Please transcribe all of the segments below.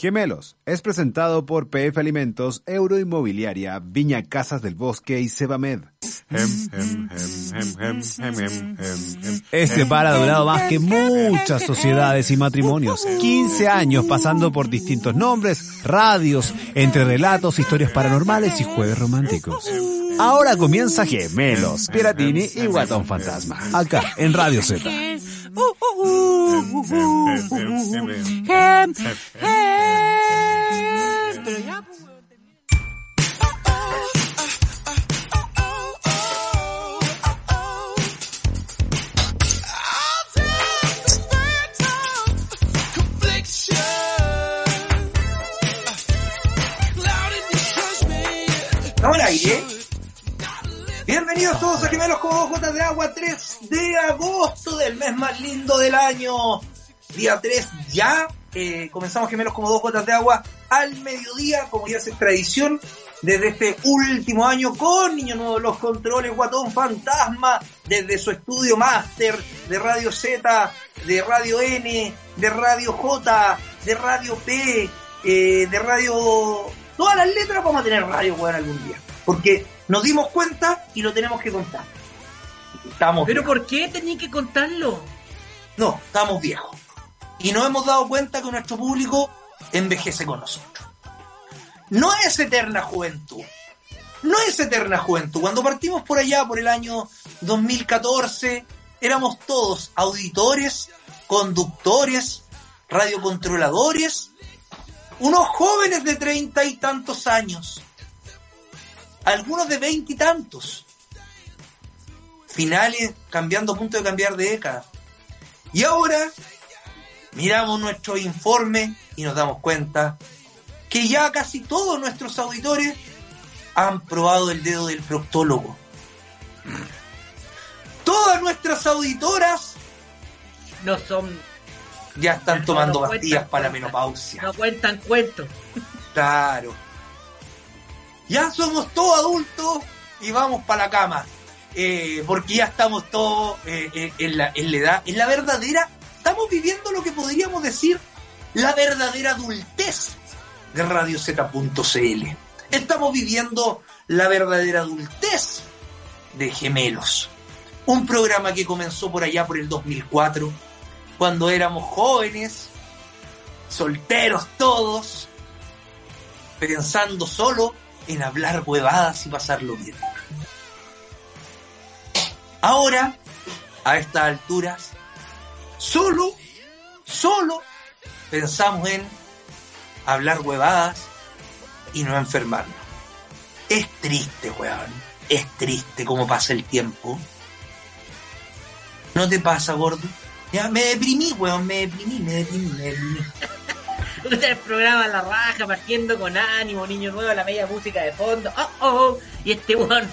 Gemelos es presentado por PF Alimentos, Euro Inmobiliaria, Viña Casas del Bosque y Cebamed. Este par ha durado más que muchas sociedades y matrimonios. 15 años pasando por distintos nombres, radios, entre relatos, historias paranormales y jueves románticos. Ahora comienza Gemelos, Pierattini y Guatón Fantasma, acá en Radio Zeta. Bienvenidos todos a Gemelos con Gotas de Agua, 3 de agosto del mes más lindo del año. Día 3 ya, comenzamos Gemelos como dos gotas de agua al mediodía, como ya es tradición desde este último año, con Niño Nuevo los controles, Guatón Fantasma desde su estudio máster de Radio Z, de Radio N, de Radio J, de Radio P, de Radio... Todas las letras vamos a tener radio, weón, algún día, porque nos dimos cuenta y lo tenemos que contar. Estamos ¿Pero viejos. ¿Por qué tenían que contarlo? No, estamos viejos. Y nos hemos dado cuenta que nuestro público envejece con nosotros. No es eterna juventud. No es eterna juventud. Cuando partimos por allá, por el año 2014, éramos todos auditores, conductores, radiocontroladores, unos jóvenes de 30 y tantos años. Algunos de 20 y tantos. Finales, cambiando, a punto de cambiar de década. Y ahora miramos nuestro informe y nos damos cuenta que ya casi todos nuestros auditores han probado el dedo del proctólogo. Todas nuestras auditoras no son... ya están tomando pastillas para menopausia. No cuentan cuentos. Claro. Ya somos todos adultos y vamos para la cama, porque ya estamos todos en la edad, en la verdadera, estamos viviendo lo que podríamos decir la verdadera adultez de RadioZ.cl. Estamos viviendo la verdadera adultez de Gemelos, un programa que comenzó por allá por el 2004, cuando éramos jóvenes, solteros todos, pensando solo en hablar huevadas y pasarlo bien. Ahora, a estas alturas, solo pensamos en hablar huevadas y no enfermarnos. Es triste, weón. Es triste cómo pasa el tiempo. ¿No te pasa, gordo? Ya, me deprimí. El programa La Raja, partiendo con ánimo, Niño Nuevo, la media música de fondo. Y este weón,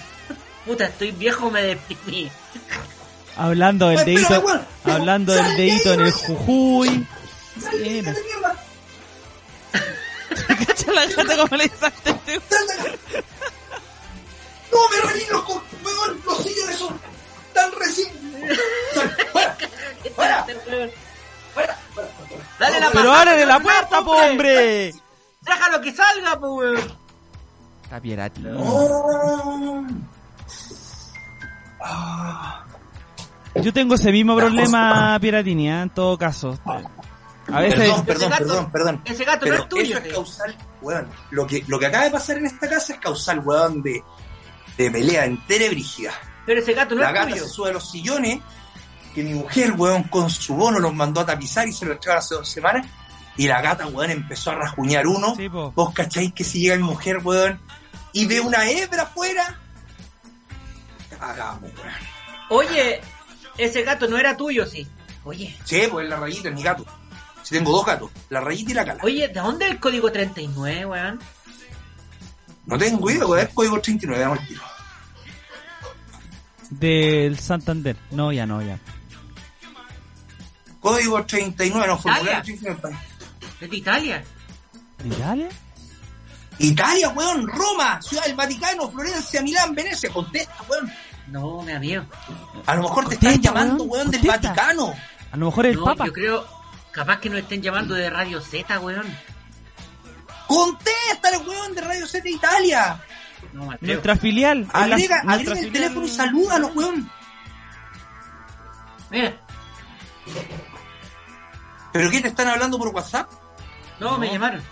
puta, estoy viejo, me deprimí. Hablando del dedito, hablando del dedito en el Jujuy. Cacha la gata como le salta este. No, me reí los sillos de esos tan recientes. Fuera. Dale la pero ábrele la puerta, po, hombre. Déjalo que salga, po, weón. Está Pierattini. Yo tengo ese mismo problema, Pierattini, en todo caso. A veces... Perdón. Ese gato pero no es tuyo. Eso es causal, weón. Lo que acaba de pasar en esta casa es causal, weón, de pelea entera y brígida. Pero ese gato no es tuyo. La gata se sube a los sillones... que mi mujer, weón, con su bono los mandó a tapizar y se los echaba hace 2 semanas y la gata, weón, empezó a rasguñar uno. Sí, vos cacháis que si llega mi mujer, weón, y ve una hebra afuera, cagamos, weón. Oye, ese gato no era tuyo, sí. Oye. Sí, pues la rayita es mi gato. Si tengo 2 gatos, la rayita y la cala. Oye, ¿de dónde es el código 39, weón? No tengo idea, weón, es código 39, dame el tiro. Del Santander. No, ya. Código 39, no, formulario 39. ¿Es de Italia? ¿Italia, weón? Roma, Ciudad del Vaticano, Florencia, Milán, Venecia. Contesta, weón. No, me avión. A lo mejor contesta, te están llamando, weón, del Vaticano. A lo mejor el Papa. Yo creo, capaz que nos estén llamando de Radio Z, weón. ¡Contesta el weón de Radio Zeta Italia! No, nuestra filial. Agrega el teléfono y saluda a los weón. Mira. ¿Pero qué te están hablando por WhatsApp? No, me llamaron.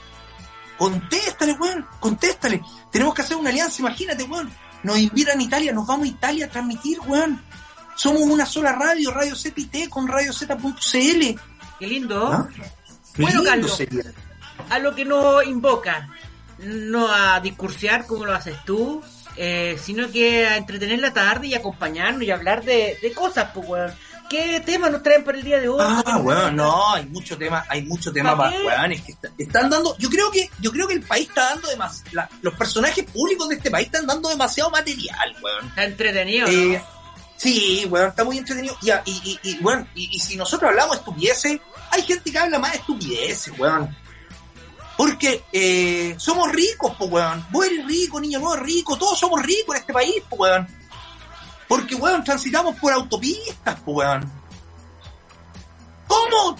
Contéstale, weón, contéstale. Tenemos que hacer una alianza, imagínate, weón. Nos invitan a Italia, nos vamos a Italia a transmitir, weón. Somos una sola radio, Radio Zeta IT con RadioZ.cl. Qué lindo. ¿Ah? Qué bueno, lindo, Carlos. Sería. A lo que nos invoca, no a discursear como lo haces tú, sino que a entretener la tarde y acompañarnos y hablar de cosas, pues, weón. ¿Qué temas nos traen para el día de hoy? Ah, weón, no, hay mucho tema para, weón, es que están dando, yo creo que el país está dando demasiado, los personajes públicos de este país están dando demasiado material, weón. Está entretenido, ¿no? Sí, weón, está muy entretenido, y weón, y si nosotros hablamos estupideces, hay gente que habla más estupideces, weón. Porque somos ricos, pues, weón. Vos eres rico, Niño Nuevo es rico, todos somos ricos en este país, pues, weón. Porque, weón, transitamos por autopistas, weón. ¿Cómo?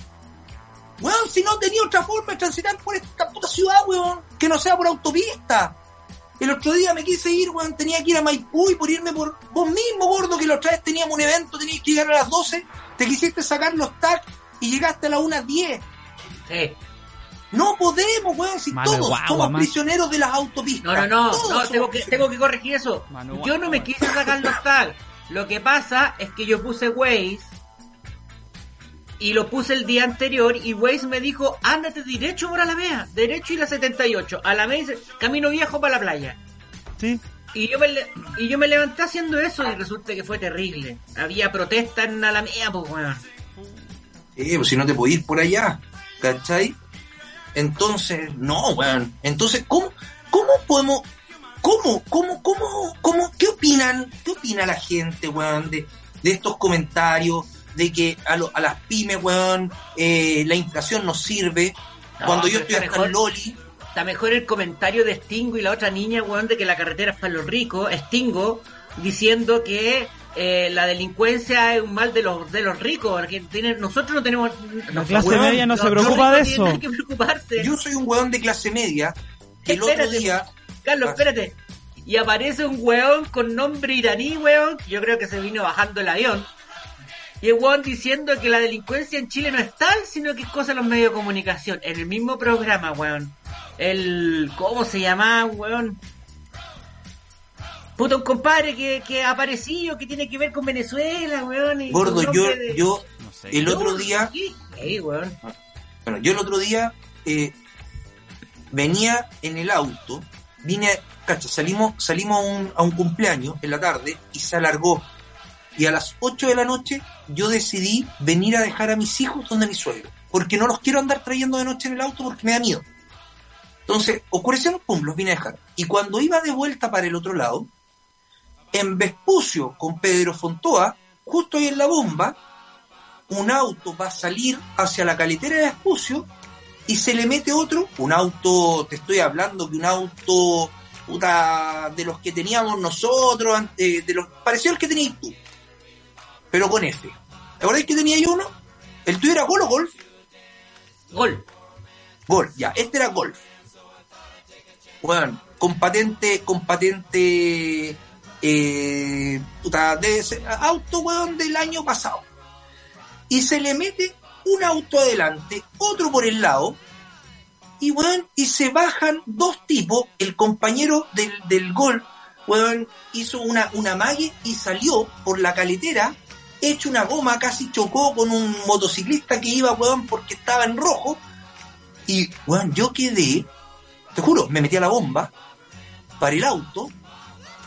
Weón, si no tenía otra forma de transitar por esta puta ciudad, weón, que no sea por autopista. El otro día me quise ir, weón, tenía que ir a Maipú y por irme por... Vos mismo, gordo, que la otra vez teníamos un evento, tenías que llegar a las 12, te quisiste sacar los tags y llegaste a las 1:10. Sí. No podemos, weón, si Manu, todos somos prisioneros de las autopistas. No, tengo que corregir eso. Manu, yo no me quise sacar los tags. Lo que pasa es que yo puse Waze y lo puse el día anterior y Waze me dijo, ándate derecho por Alameda, derecho y la 78. Alameda dice, camino viejo para la playa. Sí. Y yo me levanté haciendo eso y resulta que fue terrible. Había protesta en Alameda, pues, weón. Pues si no te podés ir por allá, ¿cachai? Entonces, no, weón. Entonces, ¿cómo podemos? ¿Cómo? ¿Qué opinan? ¿Qué opina la gente, weón, de estos comentarios? De que a las pymes, weón, la inflación nos sirve. No, cuando yo estoy hasta el Loli. Está mejor el comentario de Stingo y la otra niña, weón, de que la carretera es para los ricos. Stingo diciendo que la delincuencia es un mal de los ricos, que nosotros no tenemos, la clase media no se preocupa de eso. Hay que preocuparse. Yo soy un weón de clase media. El otro día, Carlos, espérate, y aparece un weón con nombre iraní, weón, yo creo que se vino bajando el avión, y el weón diciendo que la delincuencia en Chile no es tal, sino que es cosa de los medios de comunicación, en el mismo programa, weón. ¿Cómo se llamaba, weón? Puta, un compadre que ha aparecido, que tiene que ver con Venezuela, weón. Y gordo, yo no sé, el otro día... Ahí, weón. Bueno, yo el otro día venía en el auto, cacha, salimos a un cumpleaños en la tarde y se alargó. Y a las 8 de la noche yo decidí venir a dejar a mis hijos donde mi suegro, porque no los quiero andar trayendo de noche en el auto porque me da miedo. Entonces, oscurecieron, pum, los vine a dejar. Y cuando iba de vuelta para el otro lado, en Vespucio con Pedro Fontoa, justo ahí en la bomba, un auto va a salir hacia la caletera de Vespucio y se le mete otro, un auto, te estoy hablando que un auto, puta, de los que teníamos nosotros, pareció el que tenías tú, pero con F. ¿Te acordás que tenía yo uno? ¿El tuyo era Gol o Golf? Gol, ya, este era Golf. Bueno, con patente puta, debe ser auto, weón, del año pasado. Y se le mete un auto adelante, otro por el lado, y weón, y se bajan dos tipos. El compañero del Gol, weón, hizo una mague y salió por la caletera, hecho una goma, casi chocó con un motociclista que iba, weón, porque estaba en rojo. Y weón, yo quedé, te juro, me metí a la bomba, paré el auto,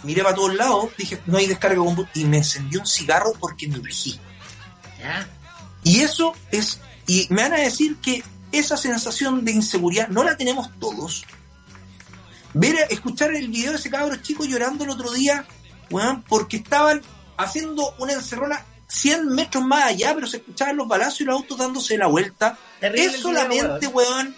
miré para todos lados, dije, no hay descarga de combustible, y me encendí un cigarro porque me urgí. ¿Ya? Y eso es, y me van a decir que esa sensación de inseguridad no la tenemos todos. Escuchar el video de ese cabro chico llorando el otro día, weón, porque estaban haciendo una encerrona 100 metros más allá, pero se escuchaban los balazos y los autos dándose la vuelta. Terrible. Es solamente, video, weón,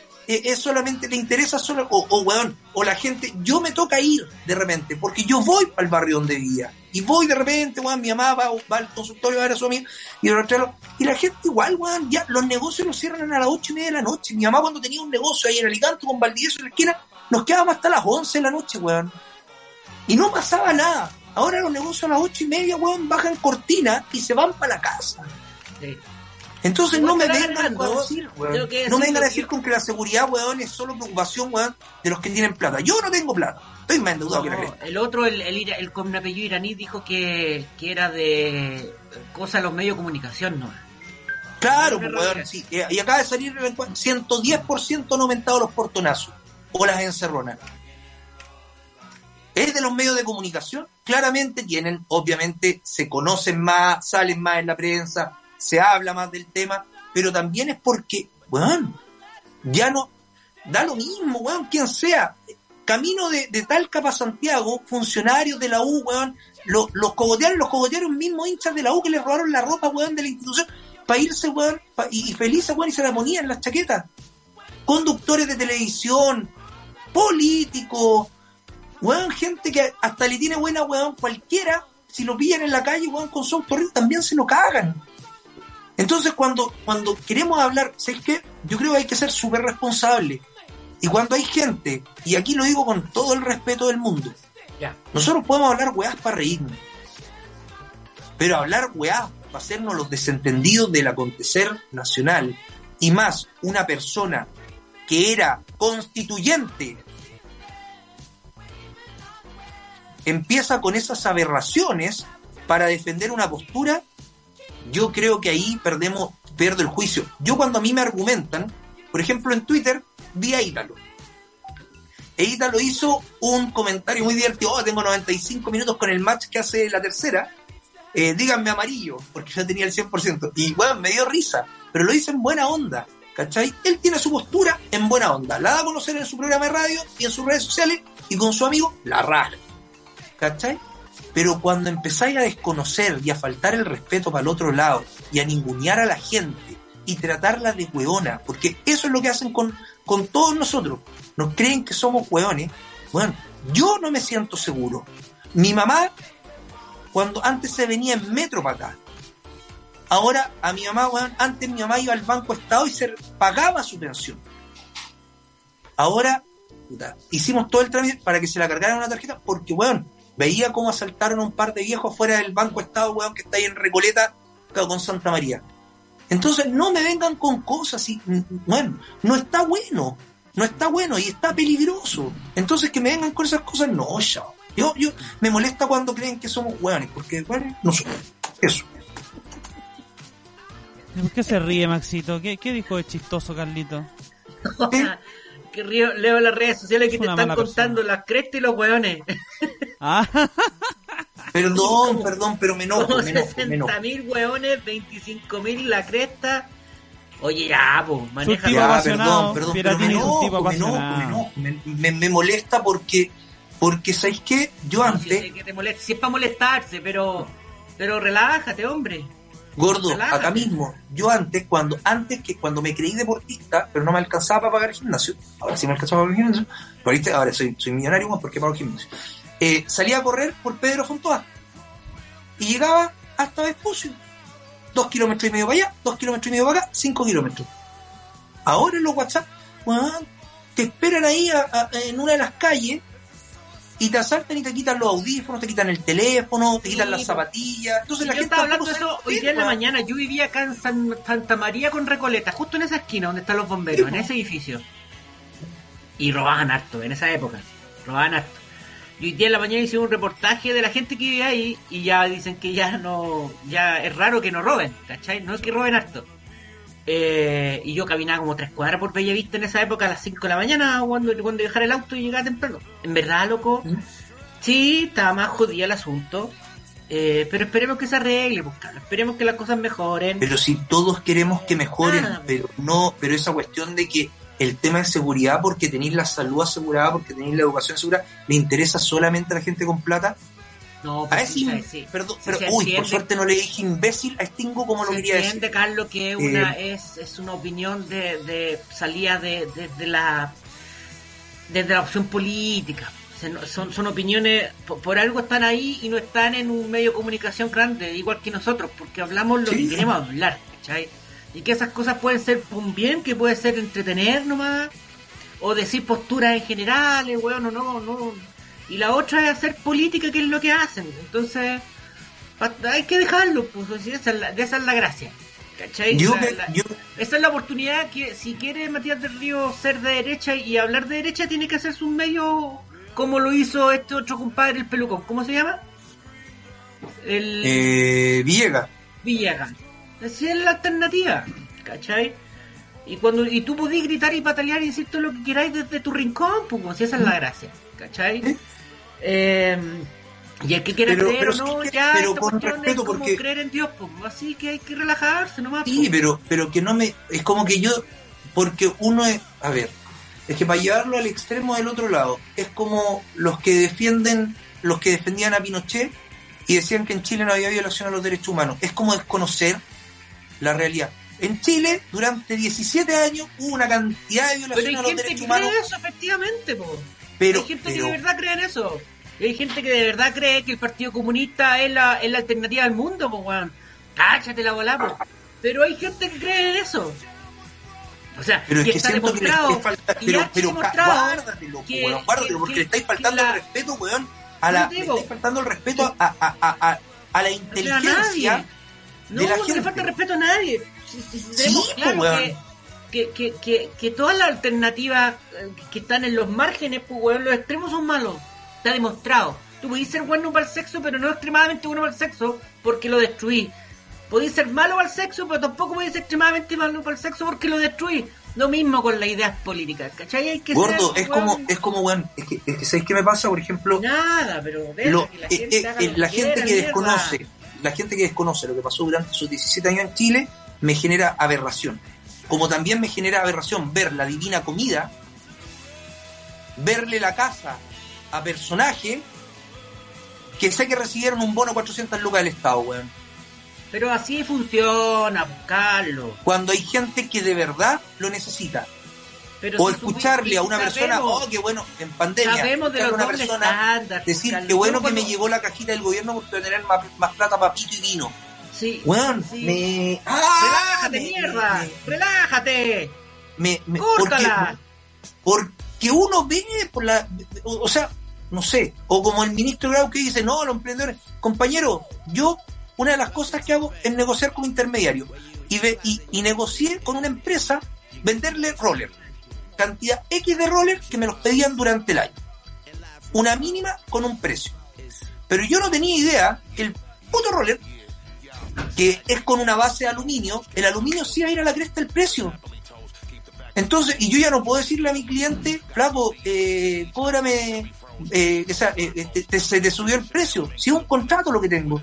solamente le interesa solo, o weón, o la gente. Yo me toca ir de repente, porque yo voy para el barrio donde vivía, Y voy de repente, weón, mi mamá va al consultorio a ver a su amigo y la gente igual, weón, ya los negocios los cierran a las 8:30 p.m. Mi mamá cuando tenía un negocio ahí en Alicante con Valdivieso en la esquina, nos quedábamos hasta las 11:00 p.m, weón. Y no pasaba nada. Ahora los negocios a las 8:30, weón, bajan cortina y se van para la casa. Sí. Entonces no me vengan a decir, weón, con que la seguridad, weón, es solo preocupación, weón, de los que tienen plata. Yo no tengo plata. Estoy más endeudado que la cresta. El otro, el con apellido iraní, dijo que era de cosa de los medios de comunicación, ¿no? Claro, weón, sí. Y acaba de salir 110% han aumentado los portonazos o las encerronas. Es de los medios de comunicación. Claramente tienen, obviamente, se conocen más, salen más en la prensa, se habla más del tema, pero también es porque, weón, ya no, da lo mismo, weón, quien sea, camino de Talca para Santiago, funcionarios de la U, weón, los cogotearon mismos hinchas de la U que les robaron la ropa, weón, de la institución, para irse, weón, y felices, weón, y se la ponían las chaquetas, conductores de televisión, políticos, weón, gente que hasta le tiene buena, weón, cualquiera, si lo pillan en la calle, weón, con su autorrío, también se lo cagan. Entonces, cuando queremos hablar, ¿sabes qué? Yo creo que hay que ser súper responsable. Y cuando hay gente, y aquí lo digo con todo el respeto del mundo, yeah, nosotros podemos hablar weás para reírnos, pero hablar weás para hacernos los desentendidos del acontecer nacional, y más una persona que era constituyente, empieza con esas aberraciones para defender una postura. Yo creo que ahí pierdo el juicio. Yo cuando a mí me argumentan, por ejemplo en Twitter, vi a Ítalo. E Ítalo hizo un comentario muy divertido. Tengo 95 minutos con el match que hace la tercera. Díganme amarillo, porque ya tenía el 100%. Y bueno, me dio risa, pero lo hizo en buena onda, ¿cachai? Él tiene su postura en buena onda. La da a conocer en su programa de radio y en sus redes sociales y con su amigo la raja, ¿cachai? Pero cuando empezáis a desconocer y a faltar el respeto para el otro lado y a ningunear a la gente y tratarla de hueona, porque eso es lo que hacen con todos nosotros, nos creen que somos hueones. Bueno, yo no me siento seguro. Mi mamá, cuando antes se venía en metro para acá, ahora a mi mamá, bueno, antes mi mamá iba al Banco de Estado y se pagaba su pensión. Ahora, puta, hicimos todo el trámite para que se la cargaran una tarjeta porque, bueno, veía cómo asaltaron a un par de viejos fuera del Banco de Estado, weón, que está ahí en Recoleta con Santa María. Entonces no me vengan con cosas y, bueno, no está bueno y está peligroso. Entonces que me vengan con esas cosas, no, ya. Yo me molesta cuando creen que somos weones, porque weones no somos. Eso. ¿Por qué se ríe, Maxito? ¿Qué dijo de chistoso, Carlito? ¿Eh? Que leo las redes sociales que te están contando las crestas y los hueones. Ah. Perdón, pero me enojo. Como 60.000 hueones, 25.000 la cresta. Oye, ya, pues, maneja. Perdón, pero me molesta porque ¿sabes qué? Yo antes... Si es que te molesta, si es para molestarse, pero relájate, hombre. Gordo, relájate. Acá mismo, yo antes que cuando me creí deportista, pero no me alcanzaba para pagar el gimnasio, ahora sí me alcanzaba para pagar el gimnasio, pero ¿viste? Ahora soy millonario, bueno, porque pago el gimnasio. Salía a correr por Pedro Fontoa y llegaba hasta Vespucio, 2,5 kilómetros para allá, 2,5 kilómetros para acá, 5 kilómetros. Ahora en los WhatsApp, bueno, te esperan ahí en una de las calles y te asaltan y te quitan los audífonos, te quitan el teléfono, te quitan las zapatillas. Entonces la gente estaba hablando de eso hoy día en la mañana. Yo vivía acá en Santa María con Recoleta, justo en esa esquina donde están los bomberos, en ese edificio. Y robaban harto, en esa época. Y hoy día en la mañana hicimos un reportaje de la gente que vive ahí y ya dicen que ya es raro que no roben, ¿cachai? No es que roben harto. Y yo caminaba como 3 cuadras por Bellavista en esa época a las 5 de la mañana cuando dejara el auto y llegaba temprano. En verdad, loco, sí, estaba más jodida el asunto, pero esperemos que se arregle, pues, claro, esperemos que las cosas mejoren. Pero si todos queremos que mejoren, pero esa cuestión de que el tema de seguridad, porque tenéis la salud asegurada, porque tenéis la educación asegurada, le interesa solamente a la gente con plata. No, pues, a ese, sí. Perdón, sí, pero uy, por suerte no le dije imbécil a Stingo como lo quería decir. Se Carlos, que es una opinión de salida desde la opción política. Son opiniones, por algo están ahí y no están en un medio de comunicación grande, igual que nosotros, porque hablamos lo que queremos hablar, ¿cachai? Y que esas cosas pueden ser un bien, que puede ser entretener nomás, o decir posturas en general, bueno, no. Y la otra es hacer política, que es lo que hacen. Entonces, hay que dejarlo, pues, esa es la gracia, ¿cachai? Esa es la oportunidad que, si quiere Matías del Río ser de derecha y hablar de derecha, tiene que hacerse un medio... ¿Cómo lo hizo este otro compadre, el pelucón? ¿Cómo se llama? Villegas. Esa es la alternativa, ¿cachai? Y tú podés gritar y patalear y decirte lo que queráis desde tu rincón, pues, esa es la gracia, ¿cachai? Y el que quiera creer o no, ya, pero esta cuestión es como creer en Dios, pues, así que hay que relajarse nomás. Sí, pues. pero que no me... Es como que yo... Porque uno es... A ver... Es que para llevarlo al extremo del otro lado, es como los que defendían a Pinochet y decían que en Chile no había violación a los derechos humanos. Es como desconocer la realidad. En Chile, durante 17 años, hubo una cantidad de violación a los derechos humanos. Pero hay gente que cree eso, efectivamente, po. Pero, hay gente que de verdad cree en eso. Hay gente que de verdad cree que el Partido Comunista es la alternativa al mundo, po, weón. Cáchate la bola, po. Pero hay gente que cree en eso. O sea, pero es que siento que le estáis faltando. Pero guárdatelo, weón, guárdatelo, porque le estáis faltando el respeto, weón. Le estáis faltando el respeto a la inteligencia. No, no le falta respeto a nadie. Tenemos claro, weón, que todas las alternativas que están en los márgenes, pues, weón, los extremos son malos. Está demostrado. Tú podés ser bueno para el sexo, pero no extremadamente bueno para el sexo, porque lo destruís. Podéis ser malo para el sexo, pero tampoco podéis ser extremadamente malo para el sexo porque lo destruís. Lo mismo con las ideas políticas, ¿cachai? Hay que gordo, ser, es como, weón, es que ¿sabéis qué me pasa? Por ejemplo... Nada, pero... que la gente, la gente que desconoce lo que pasó durante sus 17 años en Chile, me genera aberración. Como también me genera aberración ver la divina comida, verle la casa a personajes que sé que recibieron un bono 400 lucas del Estado, weón. Pero así funciona, Carlos. Cuando hay gente que de verdad lo necesita. Pero o si escucharle a una persona, oh, qué bueno, en pandemia, sabemos de los una persona estándar, decir, Carlos, qué bueno que me llegó la cajita del gobierno por tener más plata para pito y vino. Sí. Bueno, sí. Relájate, mierda. Relájate. Córtala. Porque uno ve por la... O sea, no sé. O como el ministro Grau que dice, no, los emprendedores... Compañero, yo... Una de las cosas que hago es negociar con intermediario y negocié con una empresa venderle roller, cantidad X de roller que me los pedían durante el año, una mínima con un precio, pero yo no tenía idea que el puto roller, que es con una base de aluminio, el aluminio sí va a ir a la cresta el precio. Entonces, y yo ya no puedo decirle a mi cliente, flaco, cóbrame, se te subió el precio, si es un contrato lo que tengo.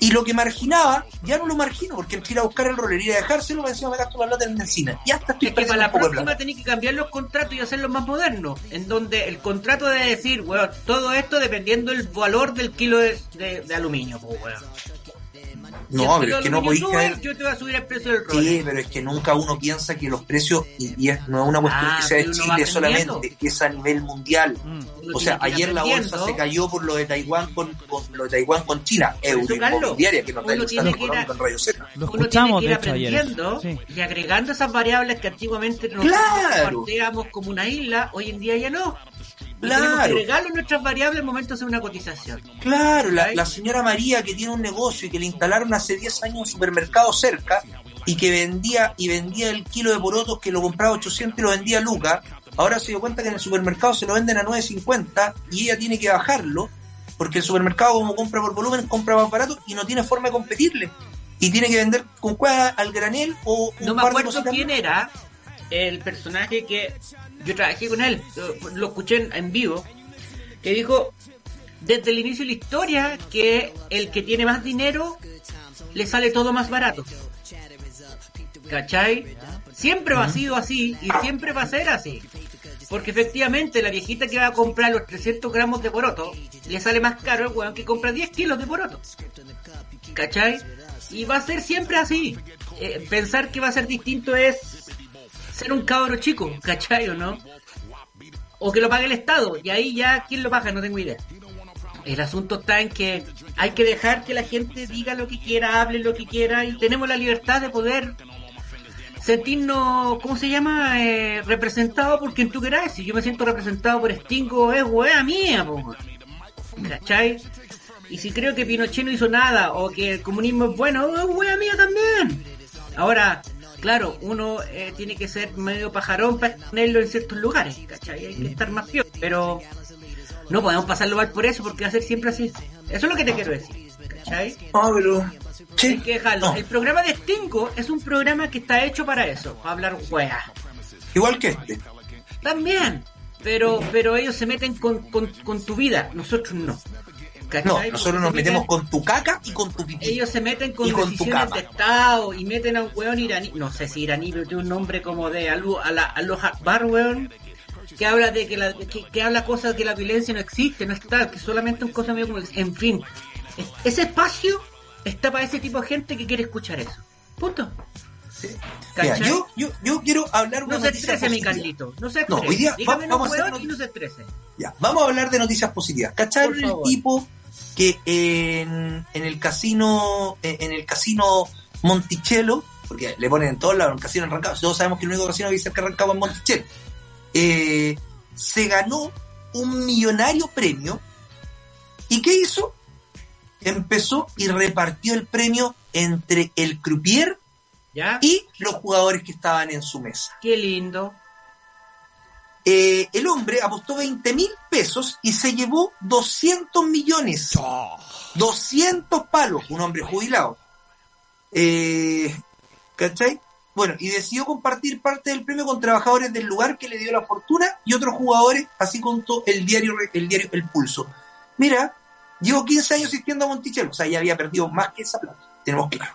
Y lo que marginaba, ya no lo margino, porque empecé a ir a buscar el roller y a dejárselo, me decía, me gasto la plata en medicina. Y hasta estoy para la próxima tenés que cambiar los contratos y hacerlos más modernos, en donde el contrato debe decir, bueno, todo esto dependiendo del valor del kilo de aluminio, pues, bueno. No, pero es que no podéis caer. Yo te voy a subir el precio del roller. Sí, pero es que nunca uno piensa que los precios, y es, no es una cuestión que sea de Chile solamente, que es a nivel mundial. O sea, ayer la bolsa se cayó por lo de Taiwán con China, Euro Inmobiliaria, que nos da ilustrando económico en Radio Zeta. Lo escuchamos, de hecho, ayer. Sí. Y agregando esas variables que antiguamente nosotros planteamos como una isla, hoy en día ya no. Claro. Regalo nuestras variables al momento de hacer una cotización. Claro, la señora María que tiene un negocio y que le instalaron hace 10 años un supermercado cerca y que vendía el kilo de porotos que lo compraba 800 y lo vendía a lucas, ahora se dio cuenta que en el supermercado se lo venden a 9.50 y ella tiene que bajarlo porque el supermercado, como compra por volumen, compra más barato y no tiene forma de competirle y tiene que vender con cuadra al granel o un par de cositas. No me acuerdo quién era el personaje que yo trabajé con él, lo escuché en vivo, que dijo desde el inicio de la historia que el que tiene más dinero le sale todo más barato, ¿cachai? Siempre ha sido así y siempre va a ser así, porque efectivamente la viejita que va a comprar los 300 gramos de poroto le sale más caro el weón que compra 10 kilos de poroto, ¿cachai? Y va a ser siempre así. Pensar que va a ser distinto es ser un cabro chico, ¿cachai o no? o que lo pague el Estado, y ahí ya quién lo paga, no tengo idea. El asunto está en que hay que dejar que la gente diga lo que quiera, hable lo que quiera, y tenemos la libertad de poder sentirnos, ¿cómo se llama? Representado por quien tú querás. Si yo me siento representado por Stingo, es hueá mía, po. ¿Cachai? Y si creo que Pinochet no hizo nada, o que el comunismo es bueno, es hueá mía también. Ahora, claro, uno tiene que ser medio pajarón para tenerlo en ciertos lugares, ¿cachai? Hay que estar más fiel, pero no podemos pasarlo mal por eso, porque va a ser siempre así. Eso es lo que te quiero decir, ¿cachai? Pablo, sí. Hay que dejarlo. No. El programa de Stingo es un programa que está hecho para eso, para hablar hueá. Igual que este. También, pero ellos se meten con tu vida, nosotros no. ¿Cachai? No, nosotros nos metemos con tu caca y con tu pipí. Ellos se meten con decisiones de Estado y meten a un weón iraní, no sé si iraní, pero tiene un nombre como de Aloha Akbar, weón, que habla de que habla cosas que la violencia no existe, no está, que solamente es cosa medio como, en fin, ese espacio está para ese tipo de gente que quiere escuchar eso. Punto. Sí. Mira, yo quiero hablar una noticia positiva. No se estrese, mi Carlito. No se estrese. No, hoy día vamos a hacer y no se estrese. Ya, vamos a hablar de noticias positivas. ¿Cacharon el tipo que en el casino Monticello, porque le ponen en todos lados un casino en Rancagua, todos sabemos que el único casino que hay cerca de Rancagua es Monticello, se ganó un millonario premio? ¿Y qué hizo? Empezó y repartió el premio entre el croupier, ¿ya?, y los jugadores que estaban en su mesa. ¡Qué lindo! El hombre apostó 20.000 pesos y se llevó 200 millones. ¡Oh! 200 palos, un hombre jubilado. ¿Cachai? Bueno, y decidió compartir parte del premio con trabajadores del lugar que le dio la fortuna y otros jugadores, así contó el diario El Pulso. Mira, llevo 15 años asistiendo a Monticello, o sea, ya había perdido más que esa plata, tenemos claro.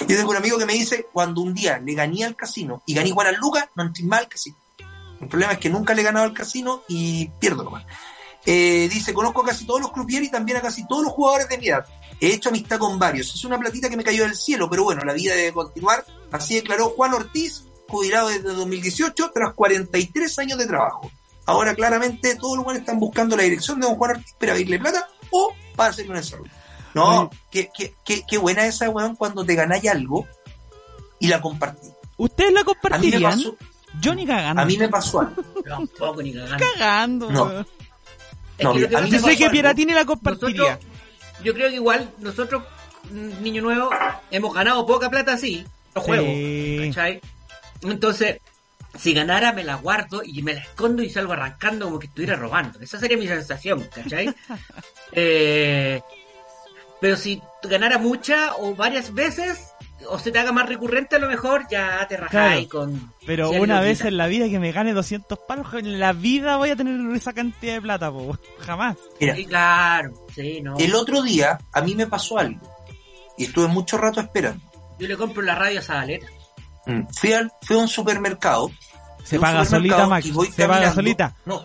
Yo tengo un amigo que me dice, cuando un día le gané al casino y gané igual a Lucas, no entré más al casino. El problema es que nunca le he ganado al casino y pierdo nomás. Dice, conozco a casi todos los croupiers y también a casi todos los jugadores de mi edad. He hecho amistad con varios. Es una platita que me cayó del cielo, pero bueno, la vida debe continuar. Así declaró Juan Ortiz, jubilado desde 2018, tras 43 años de trabajo. Ahora claramente todos los lugares están buscando la dirección de don Juan Ortiz para pedirle plata o para hacerle un ensayo. No, qué buena esa, weón, cuando te ganáis algo y la compartí. ¿Ustedes la compartirían? Yo ni cagando. A mí me pasó algo. Tampoco ni cagando. Cagando, no. No, mira, yo sé que Pierattini la compartiría. Yo creo que igual nosotros, Niño Nuevo, hemos ganado poca plata así, los juegos, ¿cachai? Entonces, si ganara me la guardo y me la escondo y salgo arrancando como que estuviera robando. Esa sería mi sensación, ¿cachai? Pero si ganara mucha o varias veces, o se te haga más recurrente, a lo mejor ya te rajáis, claro, con... Pero una vez en la vida que me gane 200 palos, en la vida voy a tener esa cantidad de plata, po. Jamás. Mira, sí, claro, sí, no. El otro día a mí me pasó algo y estuve mucho rato esperando. Yo le compro la radio a Zabaleta. Fui a un supermercado. Se paga solita, Max. Se paga solita. No.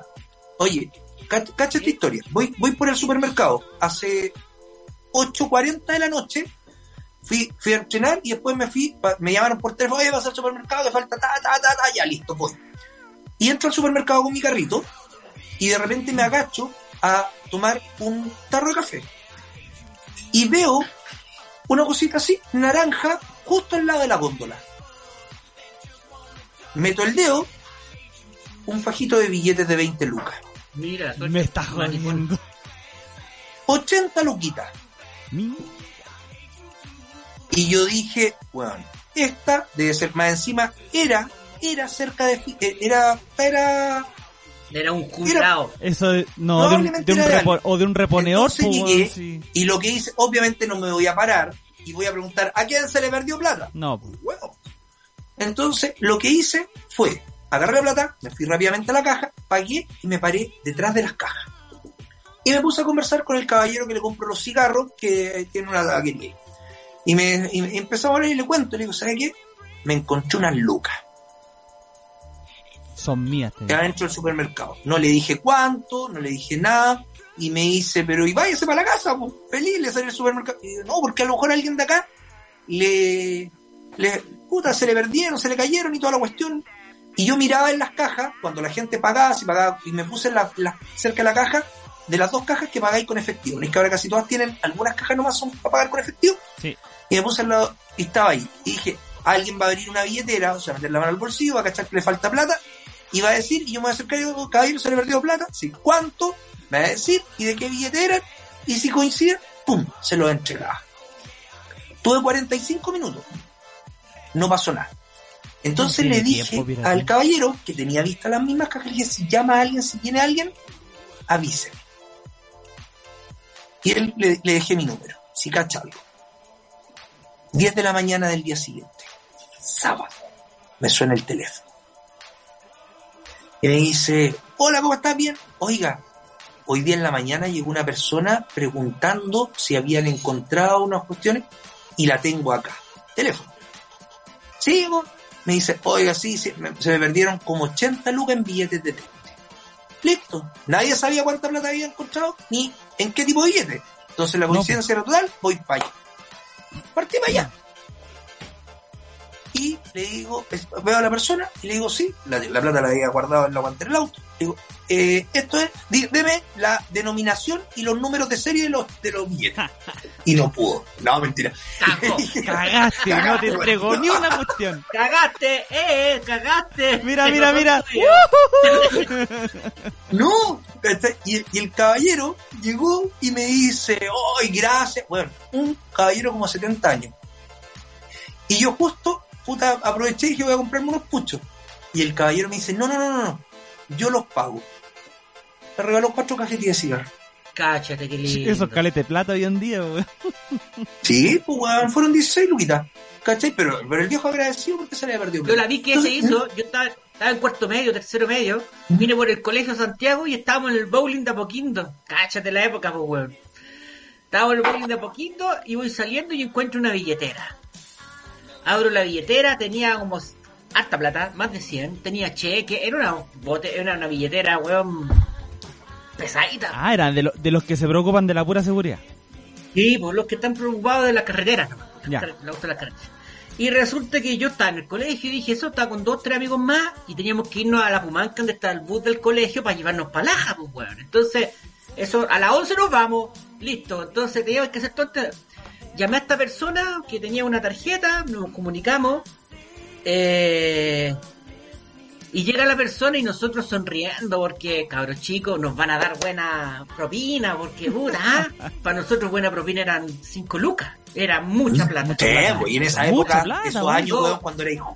Oye, cacha esta historia. Voy por el supermercado hace 8:40 de la noche. Fui a entrenar y después me llamaron por teléfono, oye, vas al supermercado, te falta ta, ya listo, voy. Y entro al supermercado con mi carrito y de repente me agacho a tomar un tarro de café. Y veo una cosita así, naranja, justo al lado de la góndola. Meto el dedo, un fajito de billetes de 20 lucas. Mira, me estás jodiendo. 80 luquitas. Y yo dije, bueno, esta debe ser más encima, era cerca de... Era un jubilado. Eso no, de un reponedor. Entonces llegué, sí. Y lo que hice, obviamente no me voy a parar y voy a preguntar, ¿a quién se le perdió plata? No. Bueno, entonces lo que hice fue, agarré la plata, me fui rápidamente a la caja, pagué y me paré detrás de las cajas. Y me puse a conversar con el caballero que le compró los cigarros, que tiene una tabaquería. Y empezó a hablar y le cuento, le digo, ¿sabes qué? Me encontré unas lucas. Son mías. Ya dentro del supermercado. No le dije cuánto, no le dije nada. Y me dice, pero y váyase para la casa, pues, feliz, le salió el supermercado. Y digo, no, porque a lo mejor a alguien de acá se le perdieron, se le cayeron y toda la cuestión. Y yo miraba en las cajas, cuando la gente pagaba, si pagaba, y me puse cerca de la caja, de las dos cajas que pagáis con efectivo. Es que ahora casi todas tienen, algunas cajas nomás son para pagar con efectivo. Sí. Y me puse al lado, y estaba ahí. Y dije, alguien va a abrir una billetera, o sea, meter la mano al bolsillo, va a cachar que le falta plata, y va a decir, y yo me voy a acercar y digo, caballero, se le perdió plata, sí, ¿cuánto? Me va a decir, ¿y de qué billetera? Y si coincide, ¡pum!, se lo entregaba. Tuve 45 minutos. No pasó nada. Entonces le dije al caballero, que tenía vista las mismas cajas, le dije, si llama a alguien, si tiene a alguien, avíseme. Y él le dejé mi número, si cacha algo. 10 de la mañana del día siguiente, sábado, me suena el teléfono. Y me dice, hola, ¿cómo estás? Bien. Oiga, hoy día en la mañana llegó una persona preguntando si habían encontrado unas cuestiones y la tengo acá. Teléfono. Sigo. Me dice, oiga, sí, se me perdieron como 80 lucas en billetes de 30. Listo. Nadie sabía cuánta plata había encontrado ni en qué tipo de billete. Entonces la coincidencia era total, voy para allá. Partí para allá. Y le digo, veo a la persona y le digo, sí, la plata la había guardado en la guantera del auto. Le digo, esto es, deme la denominación y los números de serie de los billetes. Y no pudo. No, mentira. Cagaste, no te entregó ni una cuestión. Cagaste. Mira. No. Y el caballero llegó y me dice, ¡ay, gracias! Bueno, un caballero como 70 años. Y yo justo, puta, aproveché y dije, voy a comprarme unos puchos. Y el caballero me dice, no. Yo los pago. Le regaló 4 cajetillas de cigarro. Cáchate, qué lindo. Esos caletes de plata hoy en día, weón. Sí, pues, weón, fueron 16 luquitas. ¿Cachai? Pero el viejo agradecido porque se le había perdido. Yo la vi que se hizo. Yo estaba en cuarto medio, tercero medio. Vine por el colegio Santiago y estábamos en el bowling de Apoquindo. Cáchate la época, pues, weón. Estábamos en el bowling de Apoquindo y voy saliendo y encuentro una billetera. Abro la billetera, tenía como harta plata, más de 100, tenía cheque, era una billetera, weón, pesadita. Ah, eran de los que se preocupan de la pura seguridad. Sí, pues los que están preocupados de la carretera, y resulta que yo estaba en el colegio y dije, eso, estaba con 2, 3 amigos más y teníamos que irnos a la Pumanca, donde está el bus del colegio, para llevarnos para Laja, pues, weón. Entonces, eso, a las 11 nos vamos, listo. Entonces teníamos que hacer todo. Llamé a esta persona que tenía una tarjeta, nos comunicamos, y llega la persona y nosotros sonriendo porque, cabros chicos, nos van a dar buena propina, porque, puta, para nosotros buena propina eran 5 lucas, era mucha plata. Y en esa época, esos años, weón,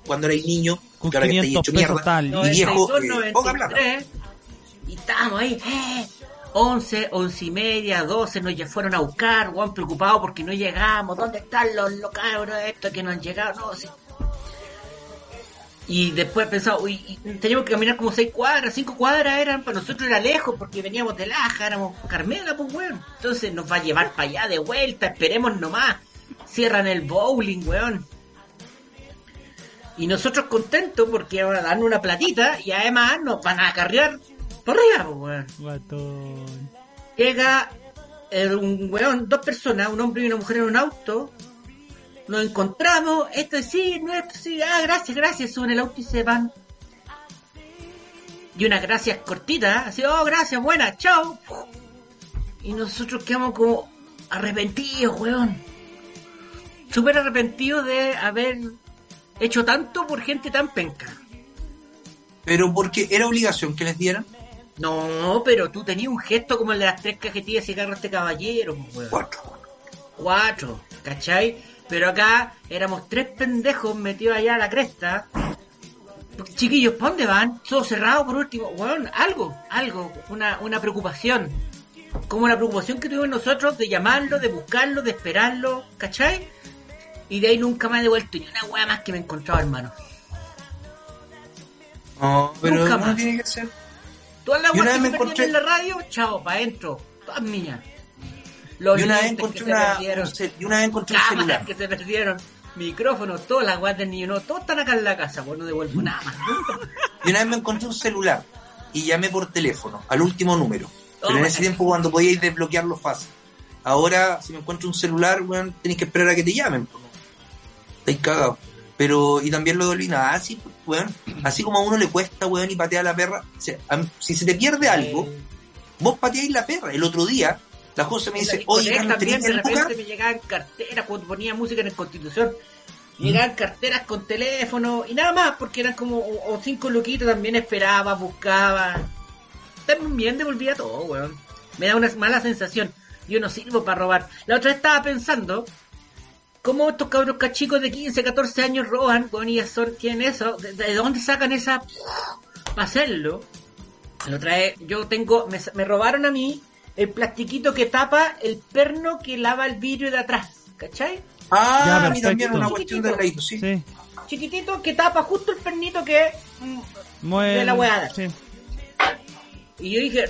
cuando erais niño, que ahora que estáis hecho mierda, y viejo, poca plata. Y estábamos ahí, 11, 11 y media, 12, nos ya fueron a buscar, weón, preocupados porque no llegamos, ¿dónde están los cabros estos que no han llegado? No, sí. Y después pensamos, uy, teníamos que caminar como 5 cuadras eran, para nosotros era lejos porque veníamos de Laja, éramos Carmela, pues, weón. Entonces nos va a llevar para allá de vuelta, esperemos nomás, cierran el bowling, weón. Y nosotros contentos porque van a darnos una platita y además nos van a acarrear por arriba, weón. Guatón. Llega un weón, 2 personas, un hombre y una mujer en un auto. Nos encontramos, esto sí, gracias, suben el auto y se van. Y unas gracias cortitas, así, oh, gracias, buena, chao. Y nosotros quedamos como arrepentidos, weón. Súper arrepentidos de haber hecho tanto por gente tan penca. ¿Pero porque era obligación que les dieran? No, pero tú tenías un gesto como el de las 3 cajetillas de cigarro a este caballero, weón. 4, ¿cachai? Pero acá éramos 3 pendejos metidos allá a la cresta. Chiquillos, ¿para dónde van? Todo cerrado, por último, weón, algo, una preocupación. Como la preocupación que tuvimos nosotros de llamarlo, de buscarlo, de esperarlo, ¿cachai? Y de ahí nunca más he devuelto ni una weá más que me encontraba, hermano. No, pero no tiene que ser. Todas las weas que me encontré en la radio, chao, para adentro, todas mías. Y una vez encontré un celular que se perdieron, micrófonos, todas las weas del niño, no, todos están acá en la casa, pues no devuelvo nada más. Y una vez me encontré un celular y llamé por teléfono, al último número. Pero en ese tiempo cuando podíais desbloquearlo fácil. Ahora, si me encuentro un celular, weón, tenés que esperar a que te llamen. Estáis cagados. Pero, y también lo de Olina, así, weón, así como a uno le cuesta, weón, y patear la perra, o sea, si se te pierde algo, vos pateáis la perra. El otro día, la José me dice, oye, Carlos, ¿tenés el lugar? De repente me llegaban carteras, cuando ponía música en el Constitución, llegaban carteras con teléfono, y nada más, porque eran como, o cinco loquitos, también esperaba, buscaba, también devolvía todo, weón. Me da una mala sensación, yo no sirvo para robar. La otra vez estaba pensando, ¿cómo estos cabros cachicos de 15, 14 años roban? Bueno, y son, tienen eso. ¿De dónde sacan esa para hacerlo? Lo trae. Yo tengo, me robaron a mí el plastiquito que tapa el perno que lava el vidrio de atrás, ¿cachai? Ah, a mí también una cuestión de raíz, ¿sí? Sí. Chiquitito que tapa justo el pernito que de la hueada. Sí. Y yo dije,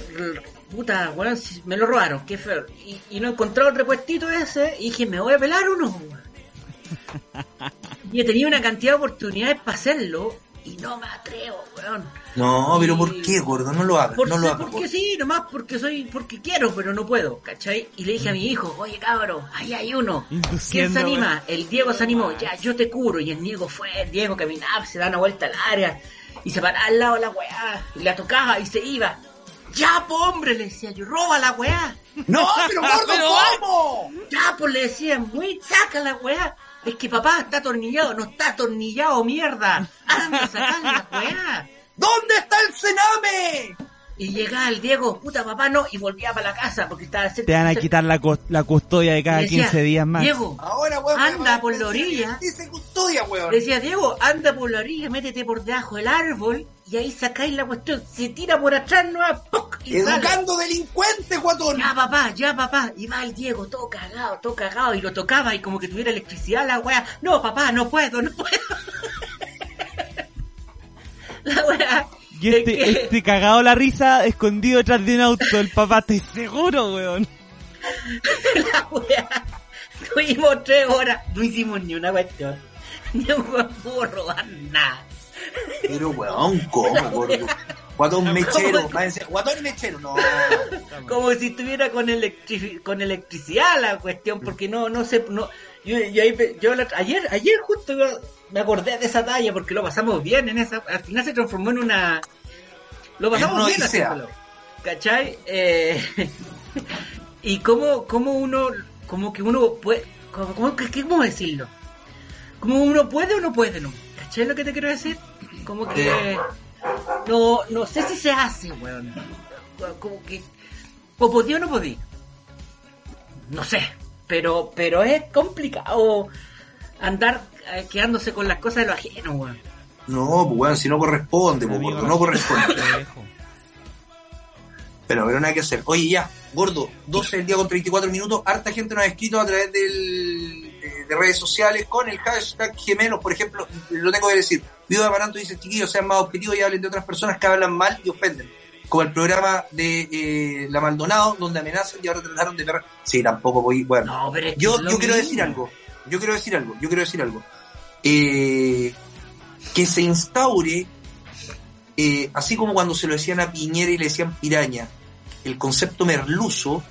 puta, bueno, me lo robaron, qué feo. Y no encontraba el repuestito ese, y dije, me voy a pelar uno. Y he tenido una cantidad de oportunidades para hacerlo y no me atrevo, weón. No, pero ¿por qué, gordo? No lo hagas. No lo hagas. Porque sí, nomás porque quiero, pero no puedo, ¿cachai? Y le dije a mi hijo, oye, cabro, ahí hay uno. ¿Quién se anima? El Diego se animó, ya, yo te cubro. Y el Diego fue, el Diego caminaba, se da una vuelta al área y se paraba al lado de la weá y la tocaba y se iba. Ya, po, hombre, le decía yo, roba la weá. No, pero gordo, ¿cómo? Ya, po, le decía, muy saca la weá. Es que papá está atornillado, no está atornillado, mierda. Anda, sacando la weá. ¿Dónde está el cename? Y llegaba el Diego, puta papá, no, y volvía para la casa porque estaba cerca. Te van a quitar la custodia de cada decía, 15 días más. Diego, ahora, weón, anda por la orilla. Dice custodia, weón. Decía, Diego, anda por la orilla, métete por debajo del árbol y ahí sacáis la cuestión. Se tira por atrás, no va, ¡poc! Y educando sale. Delincuentes, guatón. Ya, papá, y va el Diego, todo cagado, y lo tocaba y como que tuviera electricidad la weá. No, papá, no puedo. La weá. Y este cagado la risa escondido detrás de un auto, el papá, estoy seguro, weón. La weá. Tuvimos 3 horas, no hicimos ni una cuestión. Ni un weón pudo robar nada. Pero weón, ¿cómo, gordo? Guatón mechero, guatón mechero, no. Como si estuviera con electricidad la cuestión, porque no sé, no. Yo ayer justo me acordé de esa talla porque lo pasamos bien en esa, al final se transformó en una, lo pasamos bien así, ¿cachai? Y como uno, como que uno puede, ¿cómo decirlo? Como uno puede o no puede, ¿no? ¿Cachai lo que te quiero decir? Como que no sé si se hace, weón. Como que o podía o no podía, no sé. Pero es complicado andar quedándose con las cosas de lo ajeno, weón. No, pues weón, si no corresponde, pues gordo, no corresponde. Pero nada que hacer. Oye, ya, gordo, 12 del día con 34 minutos, harta gente nos ha escrito a través de redes sociales con el hashtag Gemelos, por ejemplo, lo tengo que decir. Viuda Amaranto dice, chiquillos, sean más objetivos y hablen de otras personas que hablan mal y ofenden. Como el programa de La Maldonado, donde amenazan y ahora trataron de perra. Sí, tampoco voy. Bueno, no, pero yo quiero decir algo. Que se instaure, así como cuando se lo decían a Piñera y le decían piraña, el concepto merluzo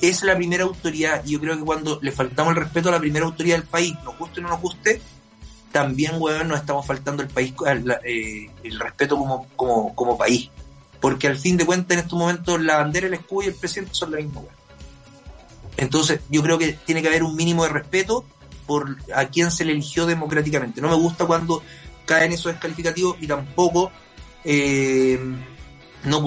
es la primera autoridad. Y yo creo que cuando le faltamos el respeto a la primera autoridad del país, nos guste o no nos guste, también, weón, nos estamos faltando el país, el respeto como país. Porque al fin de cuentas, en estos momentos, la bandera, el escudo y el presidente son la misma cosa. Entonces, yo creo que tiene que haber un mínimo de respeto por a quien se le eligió democráticamente. No me gusta cuando caen esos descalificativos y tampoco no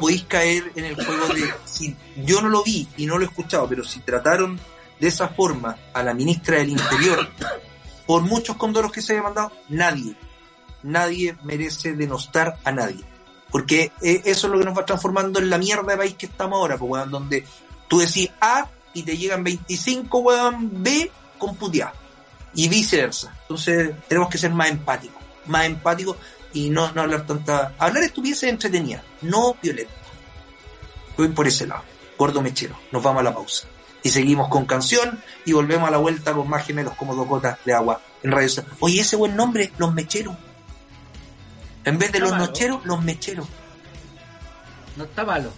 podís caer en el juego de... Si yo no lo vi y no lo he escuchado, pero si trataron de esa forma a la ministra del Interior, por muchos condoros que se haya mandado, nadie merece denostar a nadie. Porque eso es lo que nos va transformando en la mierda de país que estamos ahora, pues, weón, donde tú decís A y te llegan 25, weón, B con puteada. Y viceversa. Entonces, tenemos que ser más empáticos y no hablar tanta... Hablar estupideces entretenidas, no violentas. Voy por ese lado. Gordo mechero, nos vamos a la pausa. Y seguimos con canción y volvemos a la vuelta con más Gemelos como dos gotas de agua en Radio Zeta. Oye, ese buen nombre, Los Mecheros. En vez de Los Nocheros, Los Mecheros. No está malo.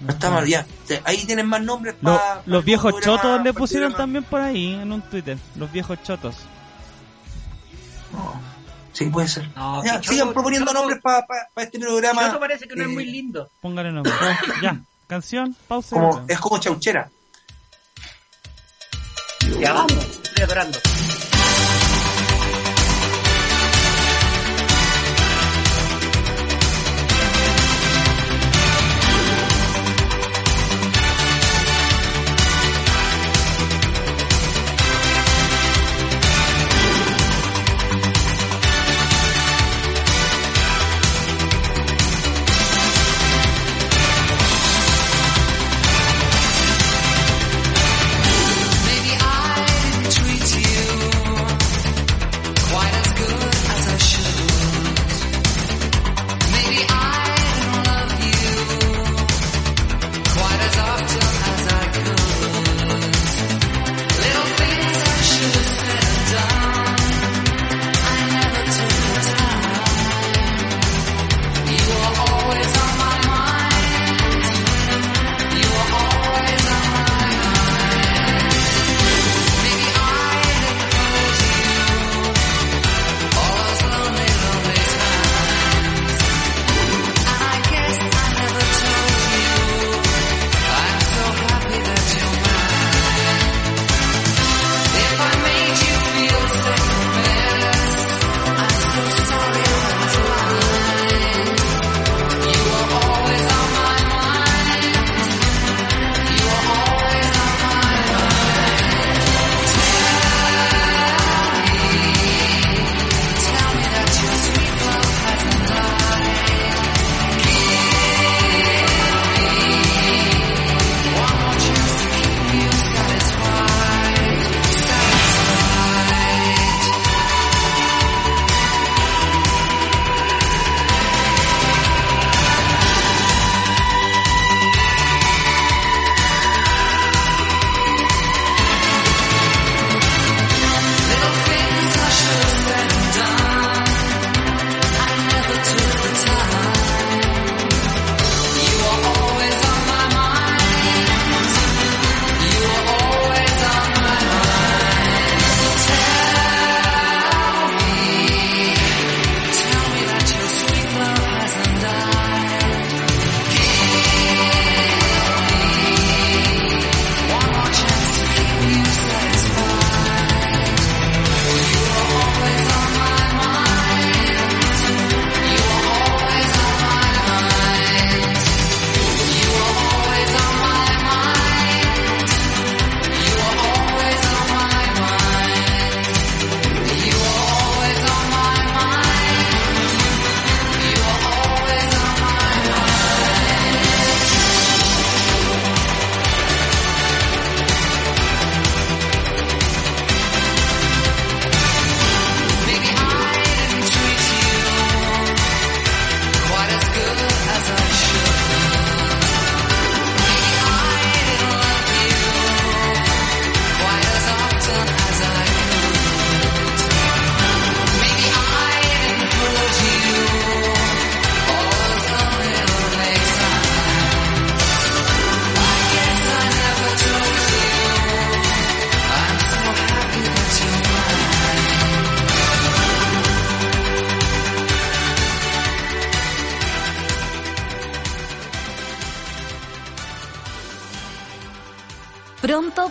No está malo, ya. O sea, ahí tienen más nombres para... Los viejos chotos le pusieron también por ahí, en un Twitter. Los viejos chotos. Oh, sí, puede ser. No, ya, sigan proponiendo nombres para este programa. Eso parece que no es muy lindo. Póngale nombre. Ya, canción, pausa. Es como chauchera. Ya vamos, estoy adorando.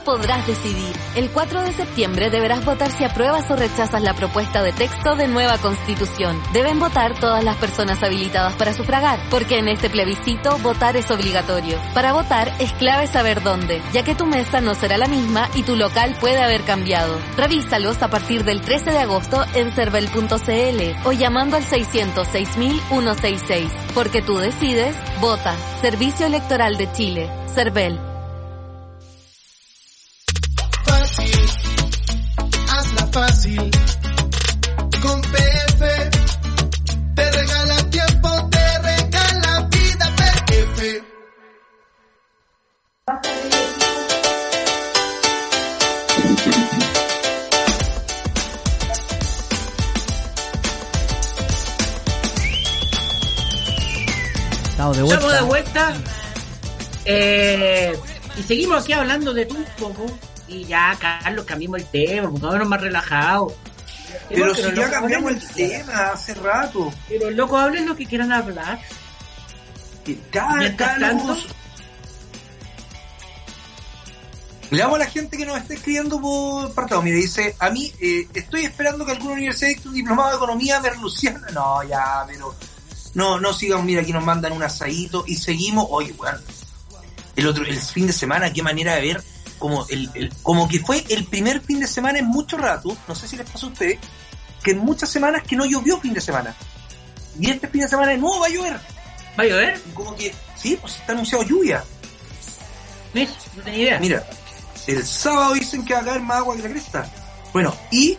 Podrás decidir. El 4 de septiembre deberás votar si apruebas o rechazas la propuesta de texto de nueva Constitución. Deben votar todas las personas habilitadas para sufragar, porque en este plebiscito votar es obligatorio. Para votar es clave saber dónde, ya que tu mesa no será la misma y tu local puede haber cambiado. Revísalos a partir del 13 de agosto en cervel.cl o llamando al 600 6000 166, porque tú decides, vota. Servicio Electoral de Chile, Cervel. Fácil. Con PF te regala tiempo, te regala vida. PF. Estamos de vuelta. Y seguimos aquí hablando de tu poco. Y ya, Carlos, cambiamos el tema, pongámonos más relajados. Pero si ya cambiamos el tema hace rato. Pero loco, hablen lo que quieran hablar. Que tanto. Leamos a la gente que nos está escribiendo por apartado. Mire, dice, a mí estoy esperando que alguna universidad dicte un diplomado de economía de Luciana. No, ya, pero... No sigamos. Mira, aquí nos mandan un asadito y seguimos. Oye, weón, el fin de semana, qué manera de ver, como como que fue el primer fin de semana en mucho rato, no sé si les pasó a ustedes, que en muchas semanas que no llovió fin de semana. Y este fin de semana de nuevo va a llover. ¿Va a llover? Como que, sí, pues está anunciado lluvia. ¿Ves? No tenía idea. Mira, el sábado dicen que va a caer más agua que la cresta. Bueno, y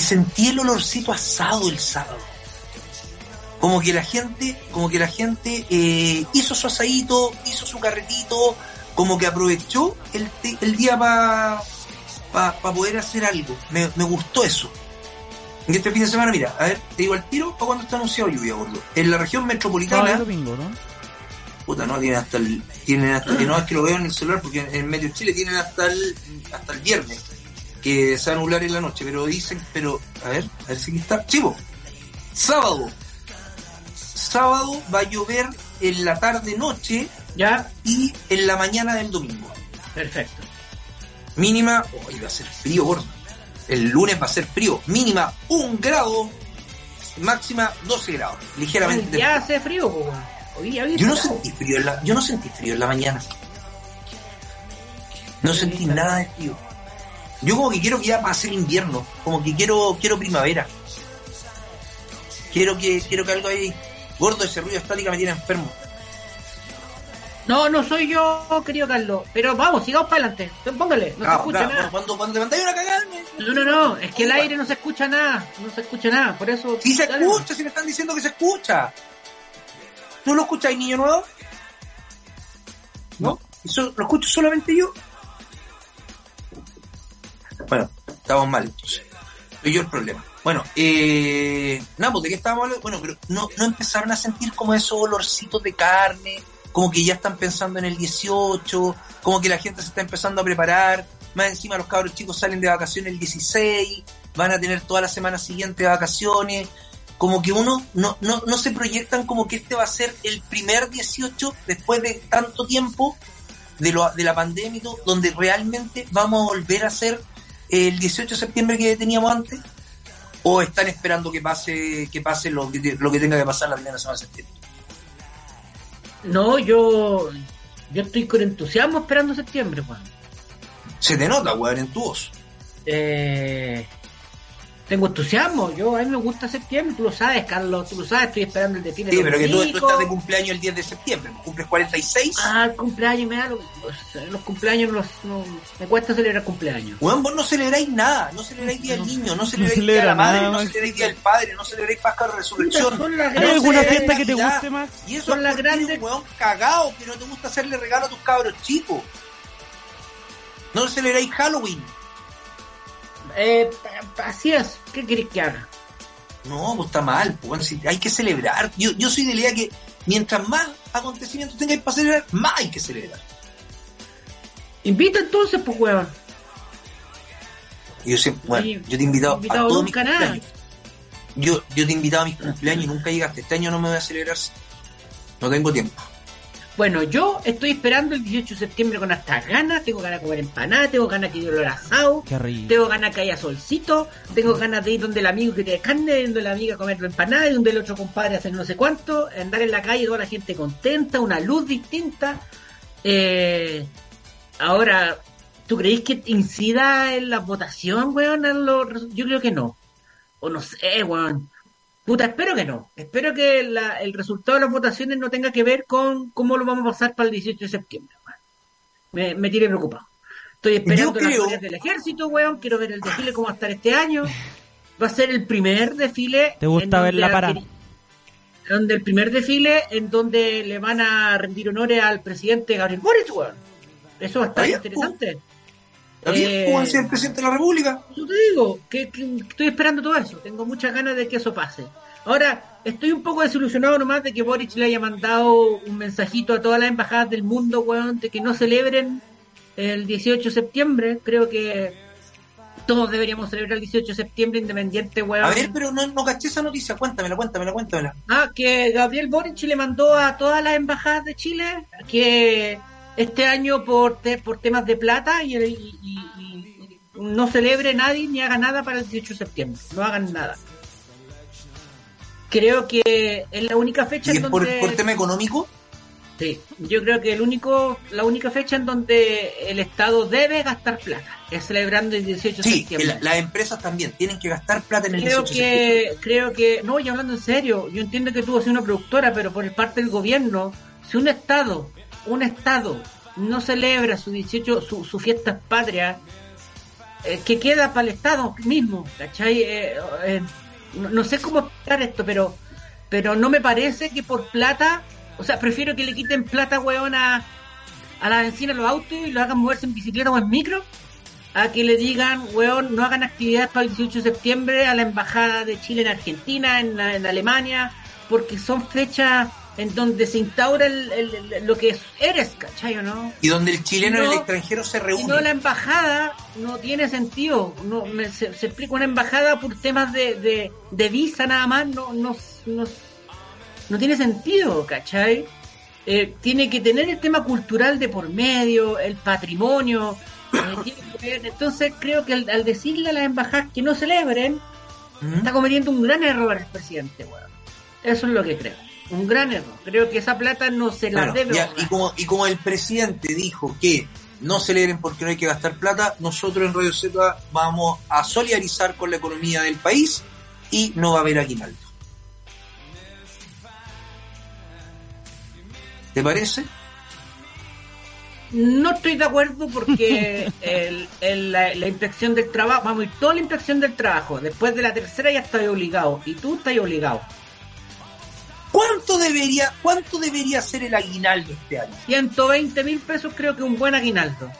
sentí el olorcito asado el sábado. Como que la gente hizo su asadito, hizo su carretito, como que aprovechó el día para poder hacer algo. Me gustó eso. Y este fin de semana, mira, a ver, te digo al tiro, ¿para cuándo está anunciado lluvia, gordo? En la región metropolitana. El domingo, ¿no? Puta, no, tienen hasta no, es que lo veo en el celular porque en medio de Chile tienen hasta el viernes. Que se va a anular en la noche, pero dicen, a ver si aquí está. Chivo, sábado va a llover en la tarde-noche ya y en la mañana del domingo. Perfecto. Mínima, hoy va a ser frío, gordo. El lunes va a ser frío. Mínima 1 grado, máxima 12 grados. Ligeramente. Hoy ya hace frío, hoy ya yo no sentí frío en la mañana. No sentí nada de frío. Yo como que quiero que ya pase el invierno, como que quiero primavera. Quiero que algo ahí. Gordo, ese ruido estática me tiene enfermo. No soy yo, querido Carlos. Pero vamos, sigamos para adelante. Póngale, no se escucha nada. Cuando te mandáis una cagada... No, es que el aire no se escucha nada. Por eso... Sí se escucha, si me están diciendo que se escucha. ¿Tú lo escuchas, Niño Nuevo? ¿No? Eso lo escucho solamente yo. Bueno, estamos mal, entonces. Soy yo el problema. Bueno, pues de qué estábamos hablando. Bueno, pero no empezaron a sentir como esos olorcitos de carne, como que ya están pensando en el 18, como que la gente se está empezando a preparar. Más encima los cabros chicos salen de vacaciones el 16, van a tener toda la semana siguiente de vacaciones. Como que uno no se proyectan como que este va a ser el primer 18 después de tanto tiempo de la pandemia, donde realmente vamos a volver a ser el 18 de septiembre que teníamos antes, o están esperando que pase lo que tenga que pasar la primera semana de septiembre. No, yo estoy con entusiasmo esperando septiembre, Juan. Se te nota, weón, en tu voz. Tengo entusiasmo, a mí me gusta septiembre, tú lo sabes, Carlos, estoy esperando el desfile. Sí, pero que tú estás de cumpleaños el 10 de septiembre, cumples 46. Ah, el cumpleaños me da los cumpleaños, me cuesta celebrar cumpleaños. Bueno, vos no celebráis nada, no celebráis día del niño, no celebráis día de la madre, no celebráis día del padre, no celebráis Pascua de Resurrección. ¿Hay alguna fiesta que te guste más? Y eso es porque eres un weón cagado que no te gusta hacerle regalo a tus cabros chicos. No celebráis Halloween. Así es, ¿qué querés que haga? No, pues está mal, pues, hay que celebrar. Yo soy de la idea que mientras más acontecimientos tengáis para celebrar, más hay que celebrar. Invita entonces, pues, huevón. Yo siempre, yo te he invitado a todos mis cumpleaños. Yo te he invitado a mis cumpleaños y nunca llegaste. Este año no me voy a celebrar, no tengo tiempo. Bueno, yo estoy esperando el 18 de septiembre con hartas ganas. Tengo ganas de comer empanadas, tengo ganas que yo lo asado, tengo ganas que haya solcito, tengo ganas de ir donde el amigo que te carne, donde la amiga comer empanadas, donde el otro compadre hacer no sé cuánto, andar en la calle, toda la gente contenta, una luz distinta. Ahora, ¿tú creís que incida en la votación, weón? Yo creo que no. O no sé, weón. Puta, espero que no. Espero que el resultado de las votaciones no tenga que ver con cómo lo vamos a pasar para el 18 de septiembre. Me tiene preocupado. Estoy esperando las tareas del ejército, weón. Quiero ver el desfile cómo va a estar este año. Va a ser el primer desfile... ¿Te gusta ver la parada? Donde el primer desfile en donde le van a rendir honores al presidente Gabriel Boric, weón. Eso va a estar interesante. ¿Cómo va a ser el presidente de la República? Yo te digo, que estoy esperando todo eso. Tengo muchas ganas de que eso pase. Ahora, estoy un poco desilusionado nomás de que Boric le haya mandado un mensajito a todas las embajadas del mundo, weón, de que no celebren el 18 de septiembre, creo que todos deberíamos celebrar el 18 de septiembre independiente, weón. A ver, pero no caché esa noticia, cuéntamela. Ah, que Gabriel Boric le mandó a todas las embajadas de Chile que este año por temas de plata y no celebre nadie ni haga nada para el 18 de septiembre, no hagan nada. Creo que es la única fecha en donde... ¿Por tema económico? Sí, yo creo que la única fecha en donde el Estado debe gastar plata es celebrando el 18 de septiembre. Sí, las empresas también tienen que gastar plata en el 18 de septiembre. Creo que... No, y hablando en serio, yo entiendo que tú vas a ser una productora, pero por parte del gobierno, si un Estado no celebra su 18, su fiesta patria, que queda para el Estado mismo, ¿cachai? No sé cómo explicar esto, pero no me parece que por plata, o sea, prefiero que le quiten plata, weón, a la bencina, a los autos y lo hagan moverse en bicicleta o en micro, a que le digan, weón, no hagan actividades para el 18 de septiembre a la embajada de Chile en Argentina, en Alemania, porque son fechas en donde se instaura lo que eres, ¿cachai o no? Y donde el chileno en el extranjero se reúne. Si no, la embajada no tiene sentido. No, se explica, una embajada por temas de visa nada más, no tiene sentido, ¿cachai? Tiene que tener el tema cultural de por medio, el patrimonio. Entonces creo que al decirle a las embajadas que no celebren, está cometiendo un gran error el presidente, bueno. Eso es lo que creo. Un gran error. Creo que esa plata no se la debe. Ya, y como el presidente dijo que no celebren porque no hay que gastar plata, nosotros en Radio Zeta vamos a solidarizar con la economía del país y no va a haber aguinaldo. ¿Te parece? No estoy de acuerdo porque la inspección del trabajo, vamos a ir toda la inspección del trabajo, después de la tercera ya estás obligado y tú estás obligado. ¿Cuánto debería ser el aguinaldo este año? 120.000 pesos, creo que un buen aguinaldo.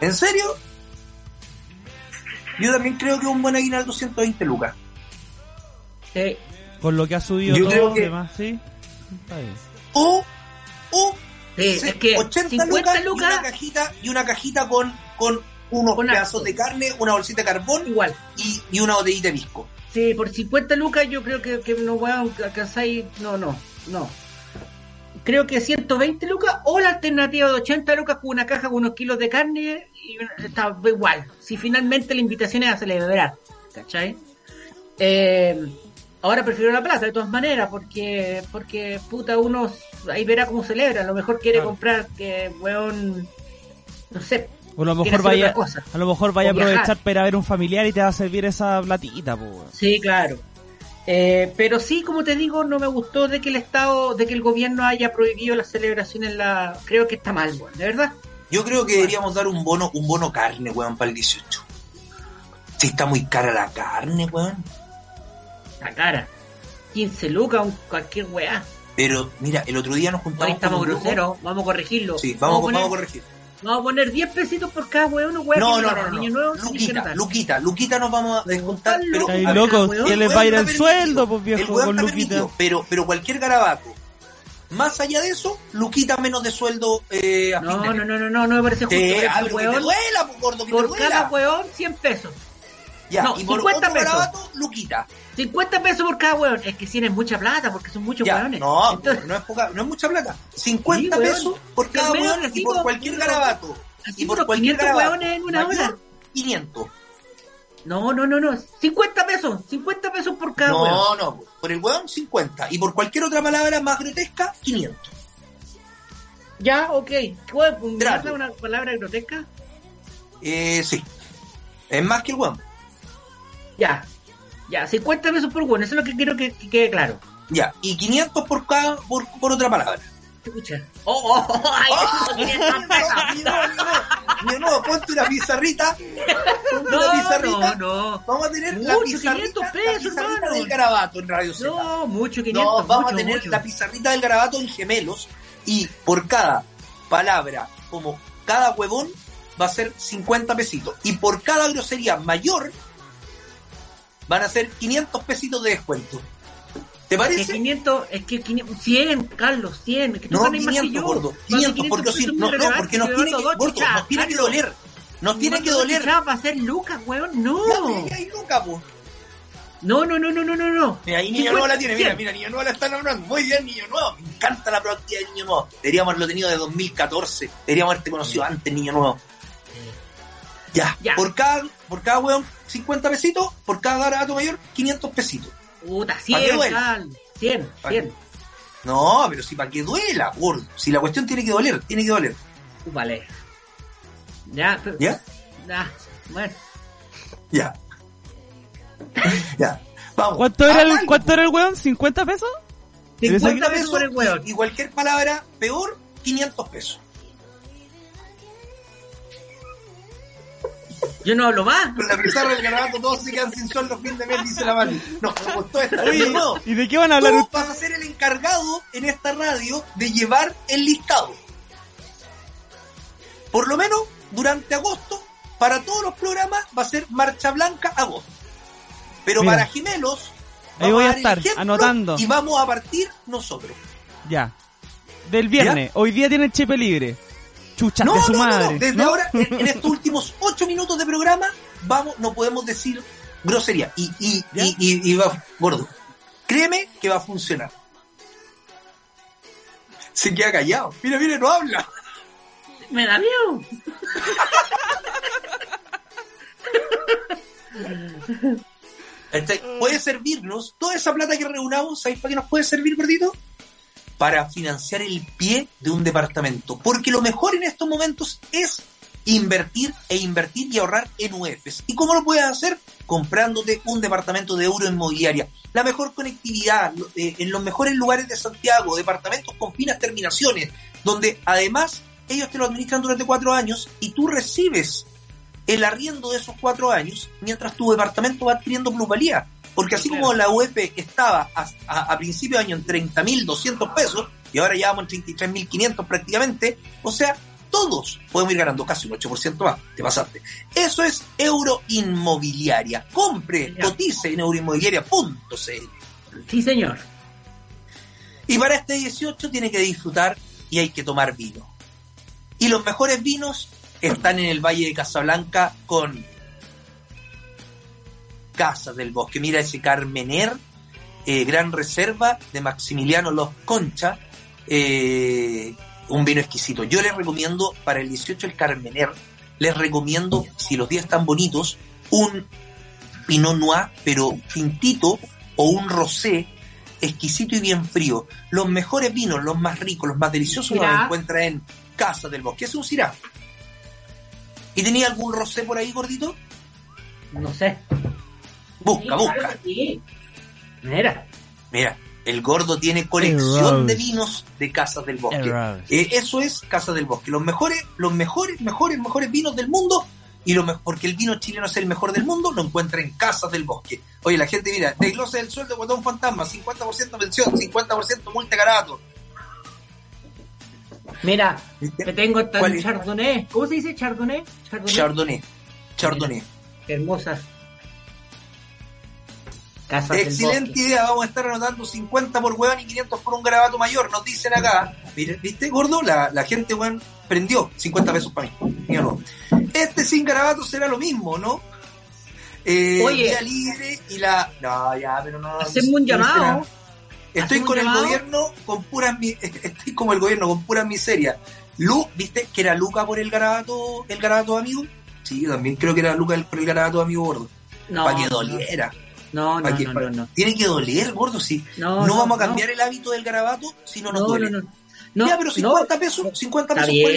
¿En serio? Yo también creo que un buen aguinaldo, 120 lucas. Sí. Con lo que ha subido yo todo, creo que... demás, sí. Sí, es que 80 lucas, lucas... Y una cajita con unos con pedazos alto de carne, una bolsita de carbón igual y una botellita de pisco. Sí, por 50 lucas yo creo que no voy a alcanzar y... No. Creo que 120 lucas o la alternativa de 80 lucas con una caja con unos kilos de carne y está igual. Si finalmente la invitación es a celebrar, ¿cachai? Ahora prefiero la plaza de todas maneras porque puta, uno ahí verá cómo celebra. A lo mejor quiere comprar que, weón, no sé... O a lo mejor vaya a aprovechar para ver un familiar y te va a servir esa platita, pues. Sí, claro. Pero sí, como te digo, no me gustó de que el Estado, de que el gobierno haya prohibido las celebraciones. Creo que está mal, weón, de verdad. Yo creo que deberíamos dar un bono carne, weón, para el 18. Sí, está muy cara la carne, weón. Está cara. 15 lucas, cualquier weá. Pero, mira, el otro día nos juntamos. Ahí estamos groseros, vamos a corregirlo. Sí, vamos a corregirlo. Vamos a poner 10 pesitos por cada weón. No. Niño Nuevo, Luquita nos vamos a descontar. Pero, ay, loco, ¿quién les va a ir el sueldo, pues, viejo? El weón con Luquita. Pero cualquier garabato. Más allá de eso, Luquita menos de sueldo. No me parece justo. Algo que te duela, pues, gordo, que por te duela. Cada weón, 100 pesos. Ya, no, y por 50 otro pesos. Garabato, Luquita. 50 pesos por cada weón. Es que 100 es mucha plata, porque son muchos weones. No, entonces, no es mucha plata. 50 pesos por cada weón y por cualquier garabato. Y por cualquier garabato en una hora. 500. No. 50 pesos. 50 pesos por cada weón. No. Por el weón, 50. Y por cualquier otra palabra más grotesca, 500. Ya, ok. ¿Puedes una palabra grotesca? Sí. Es más que el weón. Ya, 50 pesos por bueno, eso es lo que quiero que quede claro. Ya, y 500 por cada, por otra palabra. Escucha. No, ponte una pizarrita. No. Vamos a tener mucho, la pizarrita, 500 pesos, la pizarrita del garabato en Radio Zeta. No, mucho, 500. No, vamos a tener mucho. La pizarrita del garabato en Gemelos. Y por cada palabra, como cada huevón, va a ser 50 pesitos. Y por cada grosería mayor... van a ser 500 pesitos de descuento. ¿Te parece? Es que 500, es que 100, Carlos, 100. Es que tú no, 500, gordo. 500, porque sí, no, no, porque nos tiene que, gordo, nos tiene que doler. Nos tiene que doler. Va a ser Lucas, weón, no. Ya hay Lucas, po. No. Mira, ahí Niño Nuevo la tiene, mira, Niño Nuevo la está nombrando. Muy bien, Niño Nuevo. Me encanta la proactividad de Niño Nuevo. Deberíamos haberlo tenido de 2014. Deberíamos haberte conocido antes, Niño Nuevo. Ya. Por cada weón, 50 pesitos. Por cada garabato mayor, 500 pesitos. Puta, 100. No, pero si para que duela, gordo. Si la cuestión tiene que doler. Vale. Ya. Vamos. ¿Cuánto era el weón? ¿50 pesos? 50 pesos por el weón. Y cualquier palabra peor, 500 pesos. Yo no hablo más. Con la pizarra del garabato todos se quedan sin sueldo fin de mes, dice la mano. No, me costó esta. Oye, no. ¿Y de qué van a hablar? Tú vas a ser el encargado en esta radio de llevar el listado. Por lo menos durante agosto, para todos los programas va a ser Marcha Blanca agosto. Pero mira, para Gemelos, ahí voy a estar anotando. Y vamos a partir nosotros. Ya. Del viernes. ¿Ya? Hoy día tiene el chepe libre. Chuchas no, de su madre. No. Desde ahora, en estos últimos 8 minutos de programa, vamos, no podemos decir grosería. Y va, gordo. Créeme que va a funcionar. Se queda callado. Mira, no habla. Me da miedo. Puede servirnos toda esa plata que reunamos. ¿Sabéis para qué nos puede servir, gordito? Para financiar el pie de un departamento. Porque lo mejor en estos momentos es invertir y ahorrar en UEFs. ¿Y cómo lo puedes hacer? Comprándote un departamento de Euro Inmobiliaria. La mejor conectividad, en los mejores lugares de Santiago, departamentos con finas terminaciones, donde además ellos te lo administran durante 4 años y tú recibes el arriendo de esos 4 años mientras tu departamento va adquiriendo plusvalía. Porque así como la UEF estaba a principio de año en 30.200 pesos y ahora ya vamos en 33.500 prácticamente, o sea, todos podemos ir ganando casi un 8% más. Te pasaste. Eso es Euro Inmobiliaria. Compre, cotice en euroinmobiliaria.cl. Sí, señor. Y para este 18 tiene que disfrutar y hay que tomar vino. Y los mejores vinos están en el Valle de Casablanca con Casas del Bosque. Mira ese Carmener, gran reserva de Maximiliano Los Concha, un vino exquisito. Yo les recomiendo para el 18 el Carmener, les recomiendo, si los días están bonitos, un Pinot Noir, pero tintito, o un Rosé, exquisito y bien frío. Los mejores vinos, los más ricos, los más deliciosos, los encuentra en Casas del Bosque. Es un Syrah. ¿Y tenía algún Rosé por ahí, gordito? No sé. Busca. Sí. Mira, el gordo tiene colección de vinos de Casas del Bosque. Eso es Casas del Bosque. Los mejores vinos del mundo, y porque el vino chileno es el mejor del mundo, lo encuentra en Casas del Bosque. Oye, la gente, mira, desglose del sueldo Guatón Fantasma, 50% pensión, 50% multa garabato. Mira, te tengo tan chardonnay. ¿Cómo se dice chardonnay? Chardonnay. Hermosas. Casas excelente del idea, vamos a estar anotando 50 por huevón y 500 por un garabato mayor, nos dicen acá. ¿Viste, gordo? La gente, huevón, prendió 50 pesos para mí. Míralo. Este sin garabato será lo mismo, ¿no? Oye. Día libre y la... No, ya, pero no... Hacemos un llamado. No, estoy con el gobierno con puras... Estoy como el gobierno con puras miserias. ¿Viste que era Luca por el garabato amigo? Sí, yo también creo que era Luca por el garabato amigo, gordo. No. Para que doliera. No. Tiene que doler, gordo, sí. No vamos a cambiar el hábito del garabato si no nos duele. No. Ya, pero 50 pesos por el amigo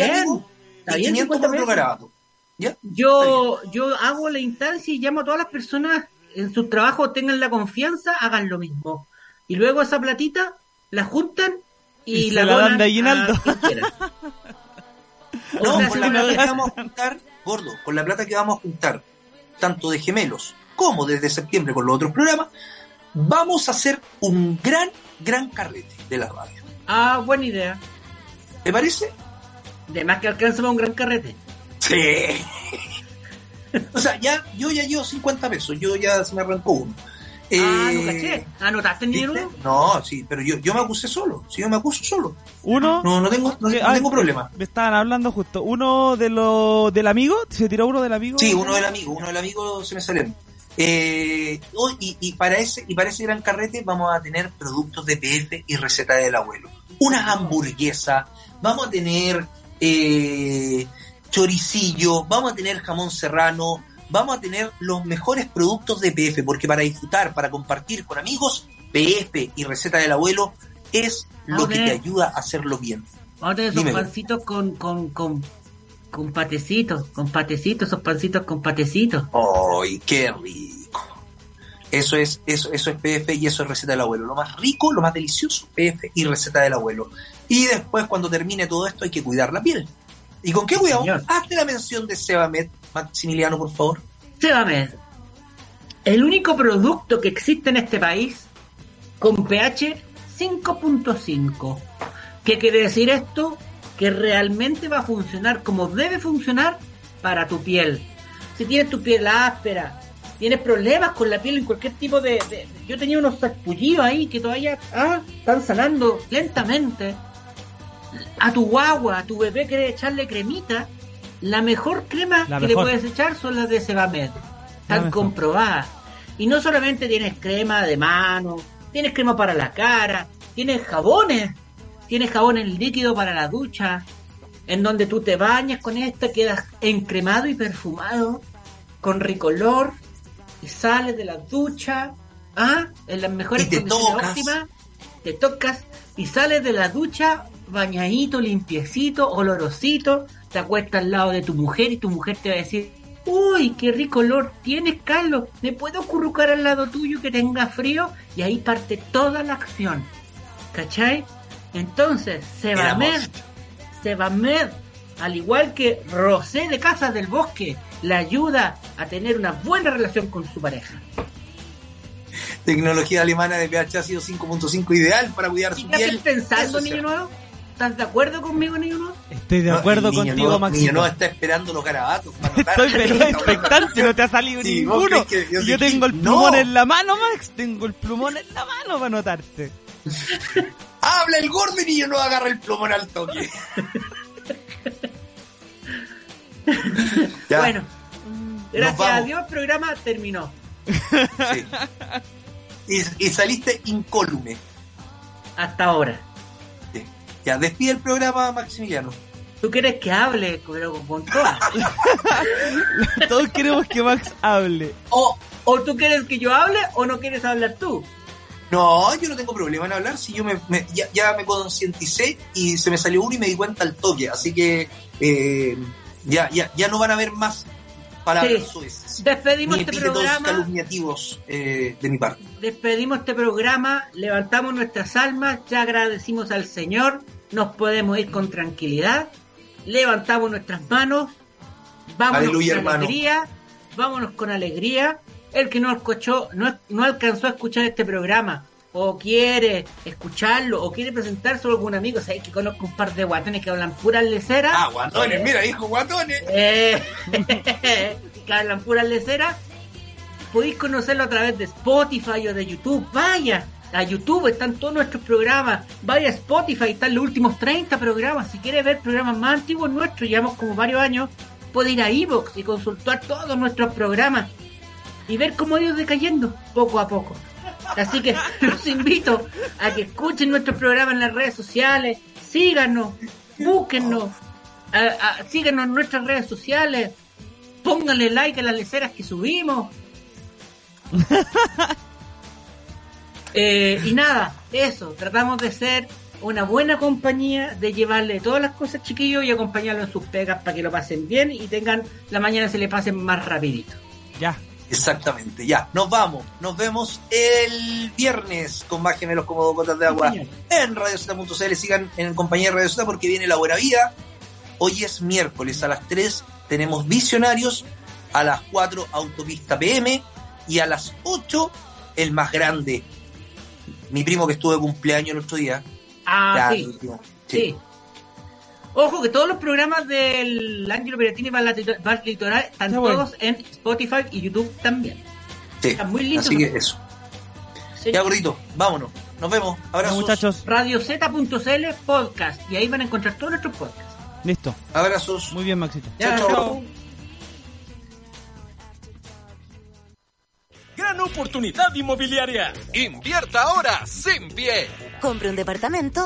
y 500 por el garabato. ¿Ya? Yo hago la instancia y llamo a todas las personas en sus trabajos, tengan la confianza, hagan lo mismo. Y luego esa platita la juntan y la donan de llenando. Con la plata que vamos a juntar, gordo, tanto de Gemelos como desde septiembre con los otros programas, vamos a hacer un gran carrete de la radio. Ah, buena idea. ¿Te parece? De más que alcanzamos un gran carrete. Sí. O sea, yo ya llevo 50 pesos, yo ya se me arrancó uno. No caché. ¿Anotaste Niño Nuevo? No, sí, pero yo me acusé solo. Sí, yo me acuso solo. Uno. No tengo problema. Me estaban hablando justo. ¿Uno de los del amigo? ¿Se tiró uno del amigo? Sí, uno del amigo. Uno del amigo se me salió. Para ese gran carrete vamos a tener productos de PF y receta del abuelo. Unas hamburguesas. Vamos a tener choricillo. Vamos a tener jamón serrano. Vamos a tener los mejores productos de PF, porque para disfrutar, para compartir con amigos, PF y receta del abuelo es lo que te ayuda a hacerlo bien. Vamos a tener esos pancitos con patecitos, esos pancitos. ¡Ay, qué rico! Eso es PF y eso es receta del abuelo. Lo más rico, lo más delicioso, PF y receta del abuelo. Y después, cuando termine todo esto, hay que cuidar la piel. ¿Y con qué cuidado? Señor. Hazte la mención de Cebamed, Maximiliano, por favor. Cebamed, el único producto que existe en este país con pH 5.5. ¿Qué quiere decir esto? Que realmente va a funcionar como debe funcionar para tu piel. Si tienes tu piel áspera, tienes problemas con la piel en cualquier tipo de... Yo tenía unos sarpullidos ahí que todavía están sanando lentamente. A tu guagua, a tu bebé quieres echarle cremita, la mejor crema que le puedes echar son las de Cebamed. Están comprobadas. Y no solamente tienes crema de mano, tienes crema para la cara, tienes jabones líquidos para la ducha, en donde tú te bañas con esta, quedas encremado y perfumado, con ricolor, y sales de la ducha, en las mejores condiciones óptimas, te tocas y sales de la ducha bañadito, limpiecito, olorosito, te acuestas al lado de tu mujer y tu mujer te va a decir: uy, qué rico olor tienes, Carlos, me puedo acurrucar al lado tuyo que tenga frío, y ahí parte toda la acción, ¿cachai? Entonces, Cebamed, al igual que Rosé de Casas del Bosque, le ayuda a tener una buena relación con su pareja. Tecnología alemana de pH ácido 5.5, ideal para cuidar su piel. ¿Qué estás pensando, Niño Nuevo? ¿Estás de acuerdo conmigo, Niño Nuevo? Estoy de acuerdo contigo, Maxi. Niño Nuevo está esperando los garabatos. Estoy expectante, no te ha salido ninguno. Yo tengo el plumón en la mano, Max. Tengo el plumón en la mano para anotarte. Habla el gordo y Niño Nuevo agarra el plumón al toque. Bueno, gracias a Dios, el programa terminó. Sí. Y saliste incólume hasta ahora. Sí. Ya, despide el programa, Maximiliano. ¿Tú quieres que hable? Pero con todas. Todos queremos que Max hable. O tú quieres que yo hable o no quieres hablar tú. No, yo no tengo problema en hablar. Si yo ya me concienticé y se me salió uno y me di cuenta al toque. Así que ya no van a haber más palabras soeces. Despedimos este programa. Calumniativos de mi parte. Despedimos este programa, levantamos nuestras almas, ya agradecimos al Señor, nos podemos ir con tranquilidad, levantamos nuestras manos, vámonos con alegría. El que no alcanzó a escuchar este programa, o quiere escucharlo, o quiere presentárselo a algún amigo, sabéis que conozco un par de guatones que hablan puras leceras. Guatones, mira, dijo guatones. Que hablan puras leceras. Podéis conocerlo a través de Spotify o de YouTube. Vaya, a YouTube están todos nuestros programas. Vaya a Spotify, están los últimos 30 programas. Si quiere ver programas más antiguos nuestros, llevamos como varios años, puede ir a iVoox y consultar todos nuestros programas y ver cómo ellos decayendo poco a poco. Así que los invito a que escuchen nuestro programa en las redes sociales, síganos, búsquennos, síganos en nuestras redes sociales, pónganle like a las leceras que subimos. Y nada, eso, tratamos de ser una buena compañía, de llevarle todas las cosas, chiquillos, y acompañarlos en sus pegas para que lo pasen bien y tengan la mañana se les pase más rapidito. Ya. Exactamente, ya, nos vamos. Nos vemos el viernes con más Gemelos como dos gotas de agua en RadioZ.cl. Sigan en compañía de Radio Zeta porque viene la buena vida. Hoy es miércoles, a las 3 tenemos Visionarios, a las 4 Autopista PM y a las 8 el más grande. Mi primo que estuvo de cumpleaños el otro día. Sí. Ojo que todos los programas del Ángelo Pierattini para el Litoral están todos en Spotify y YouTube también. Sí, están muy lindos. Así que eso. Sí. Ya, gordito, vámonos. Nos vemos. Abrazos. Muchachos. RadioZ.cl podcast. Y ahí van a encontrar todos nuestros podcasts. Listo. Abrazos. Muy bien, Maxito. Ya, chao, chao. Gran oportunidad inmobiliaria. Invierta ahora sin pie. Compre un departamento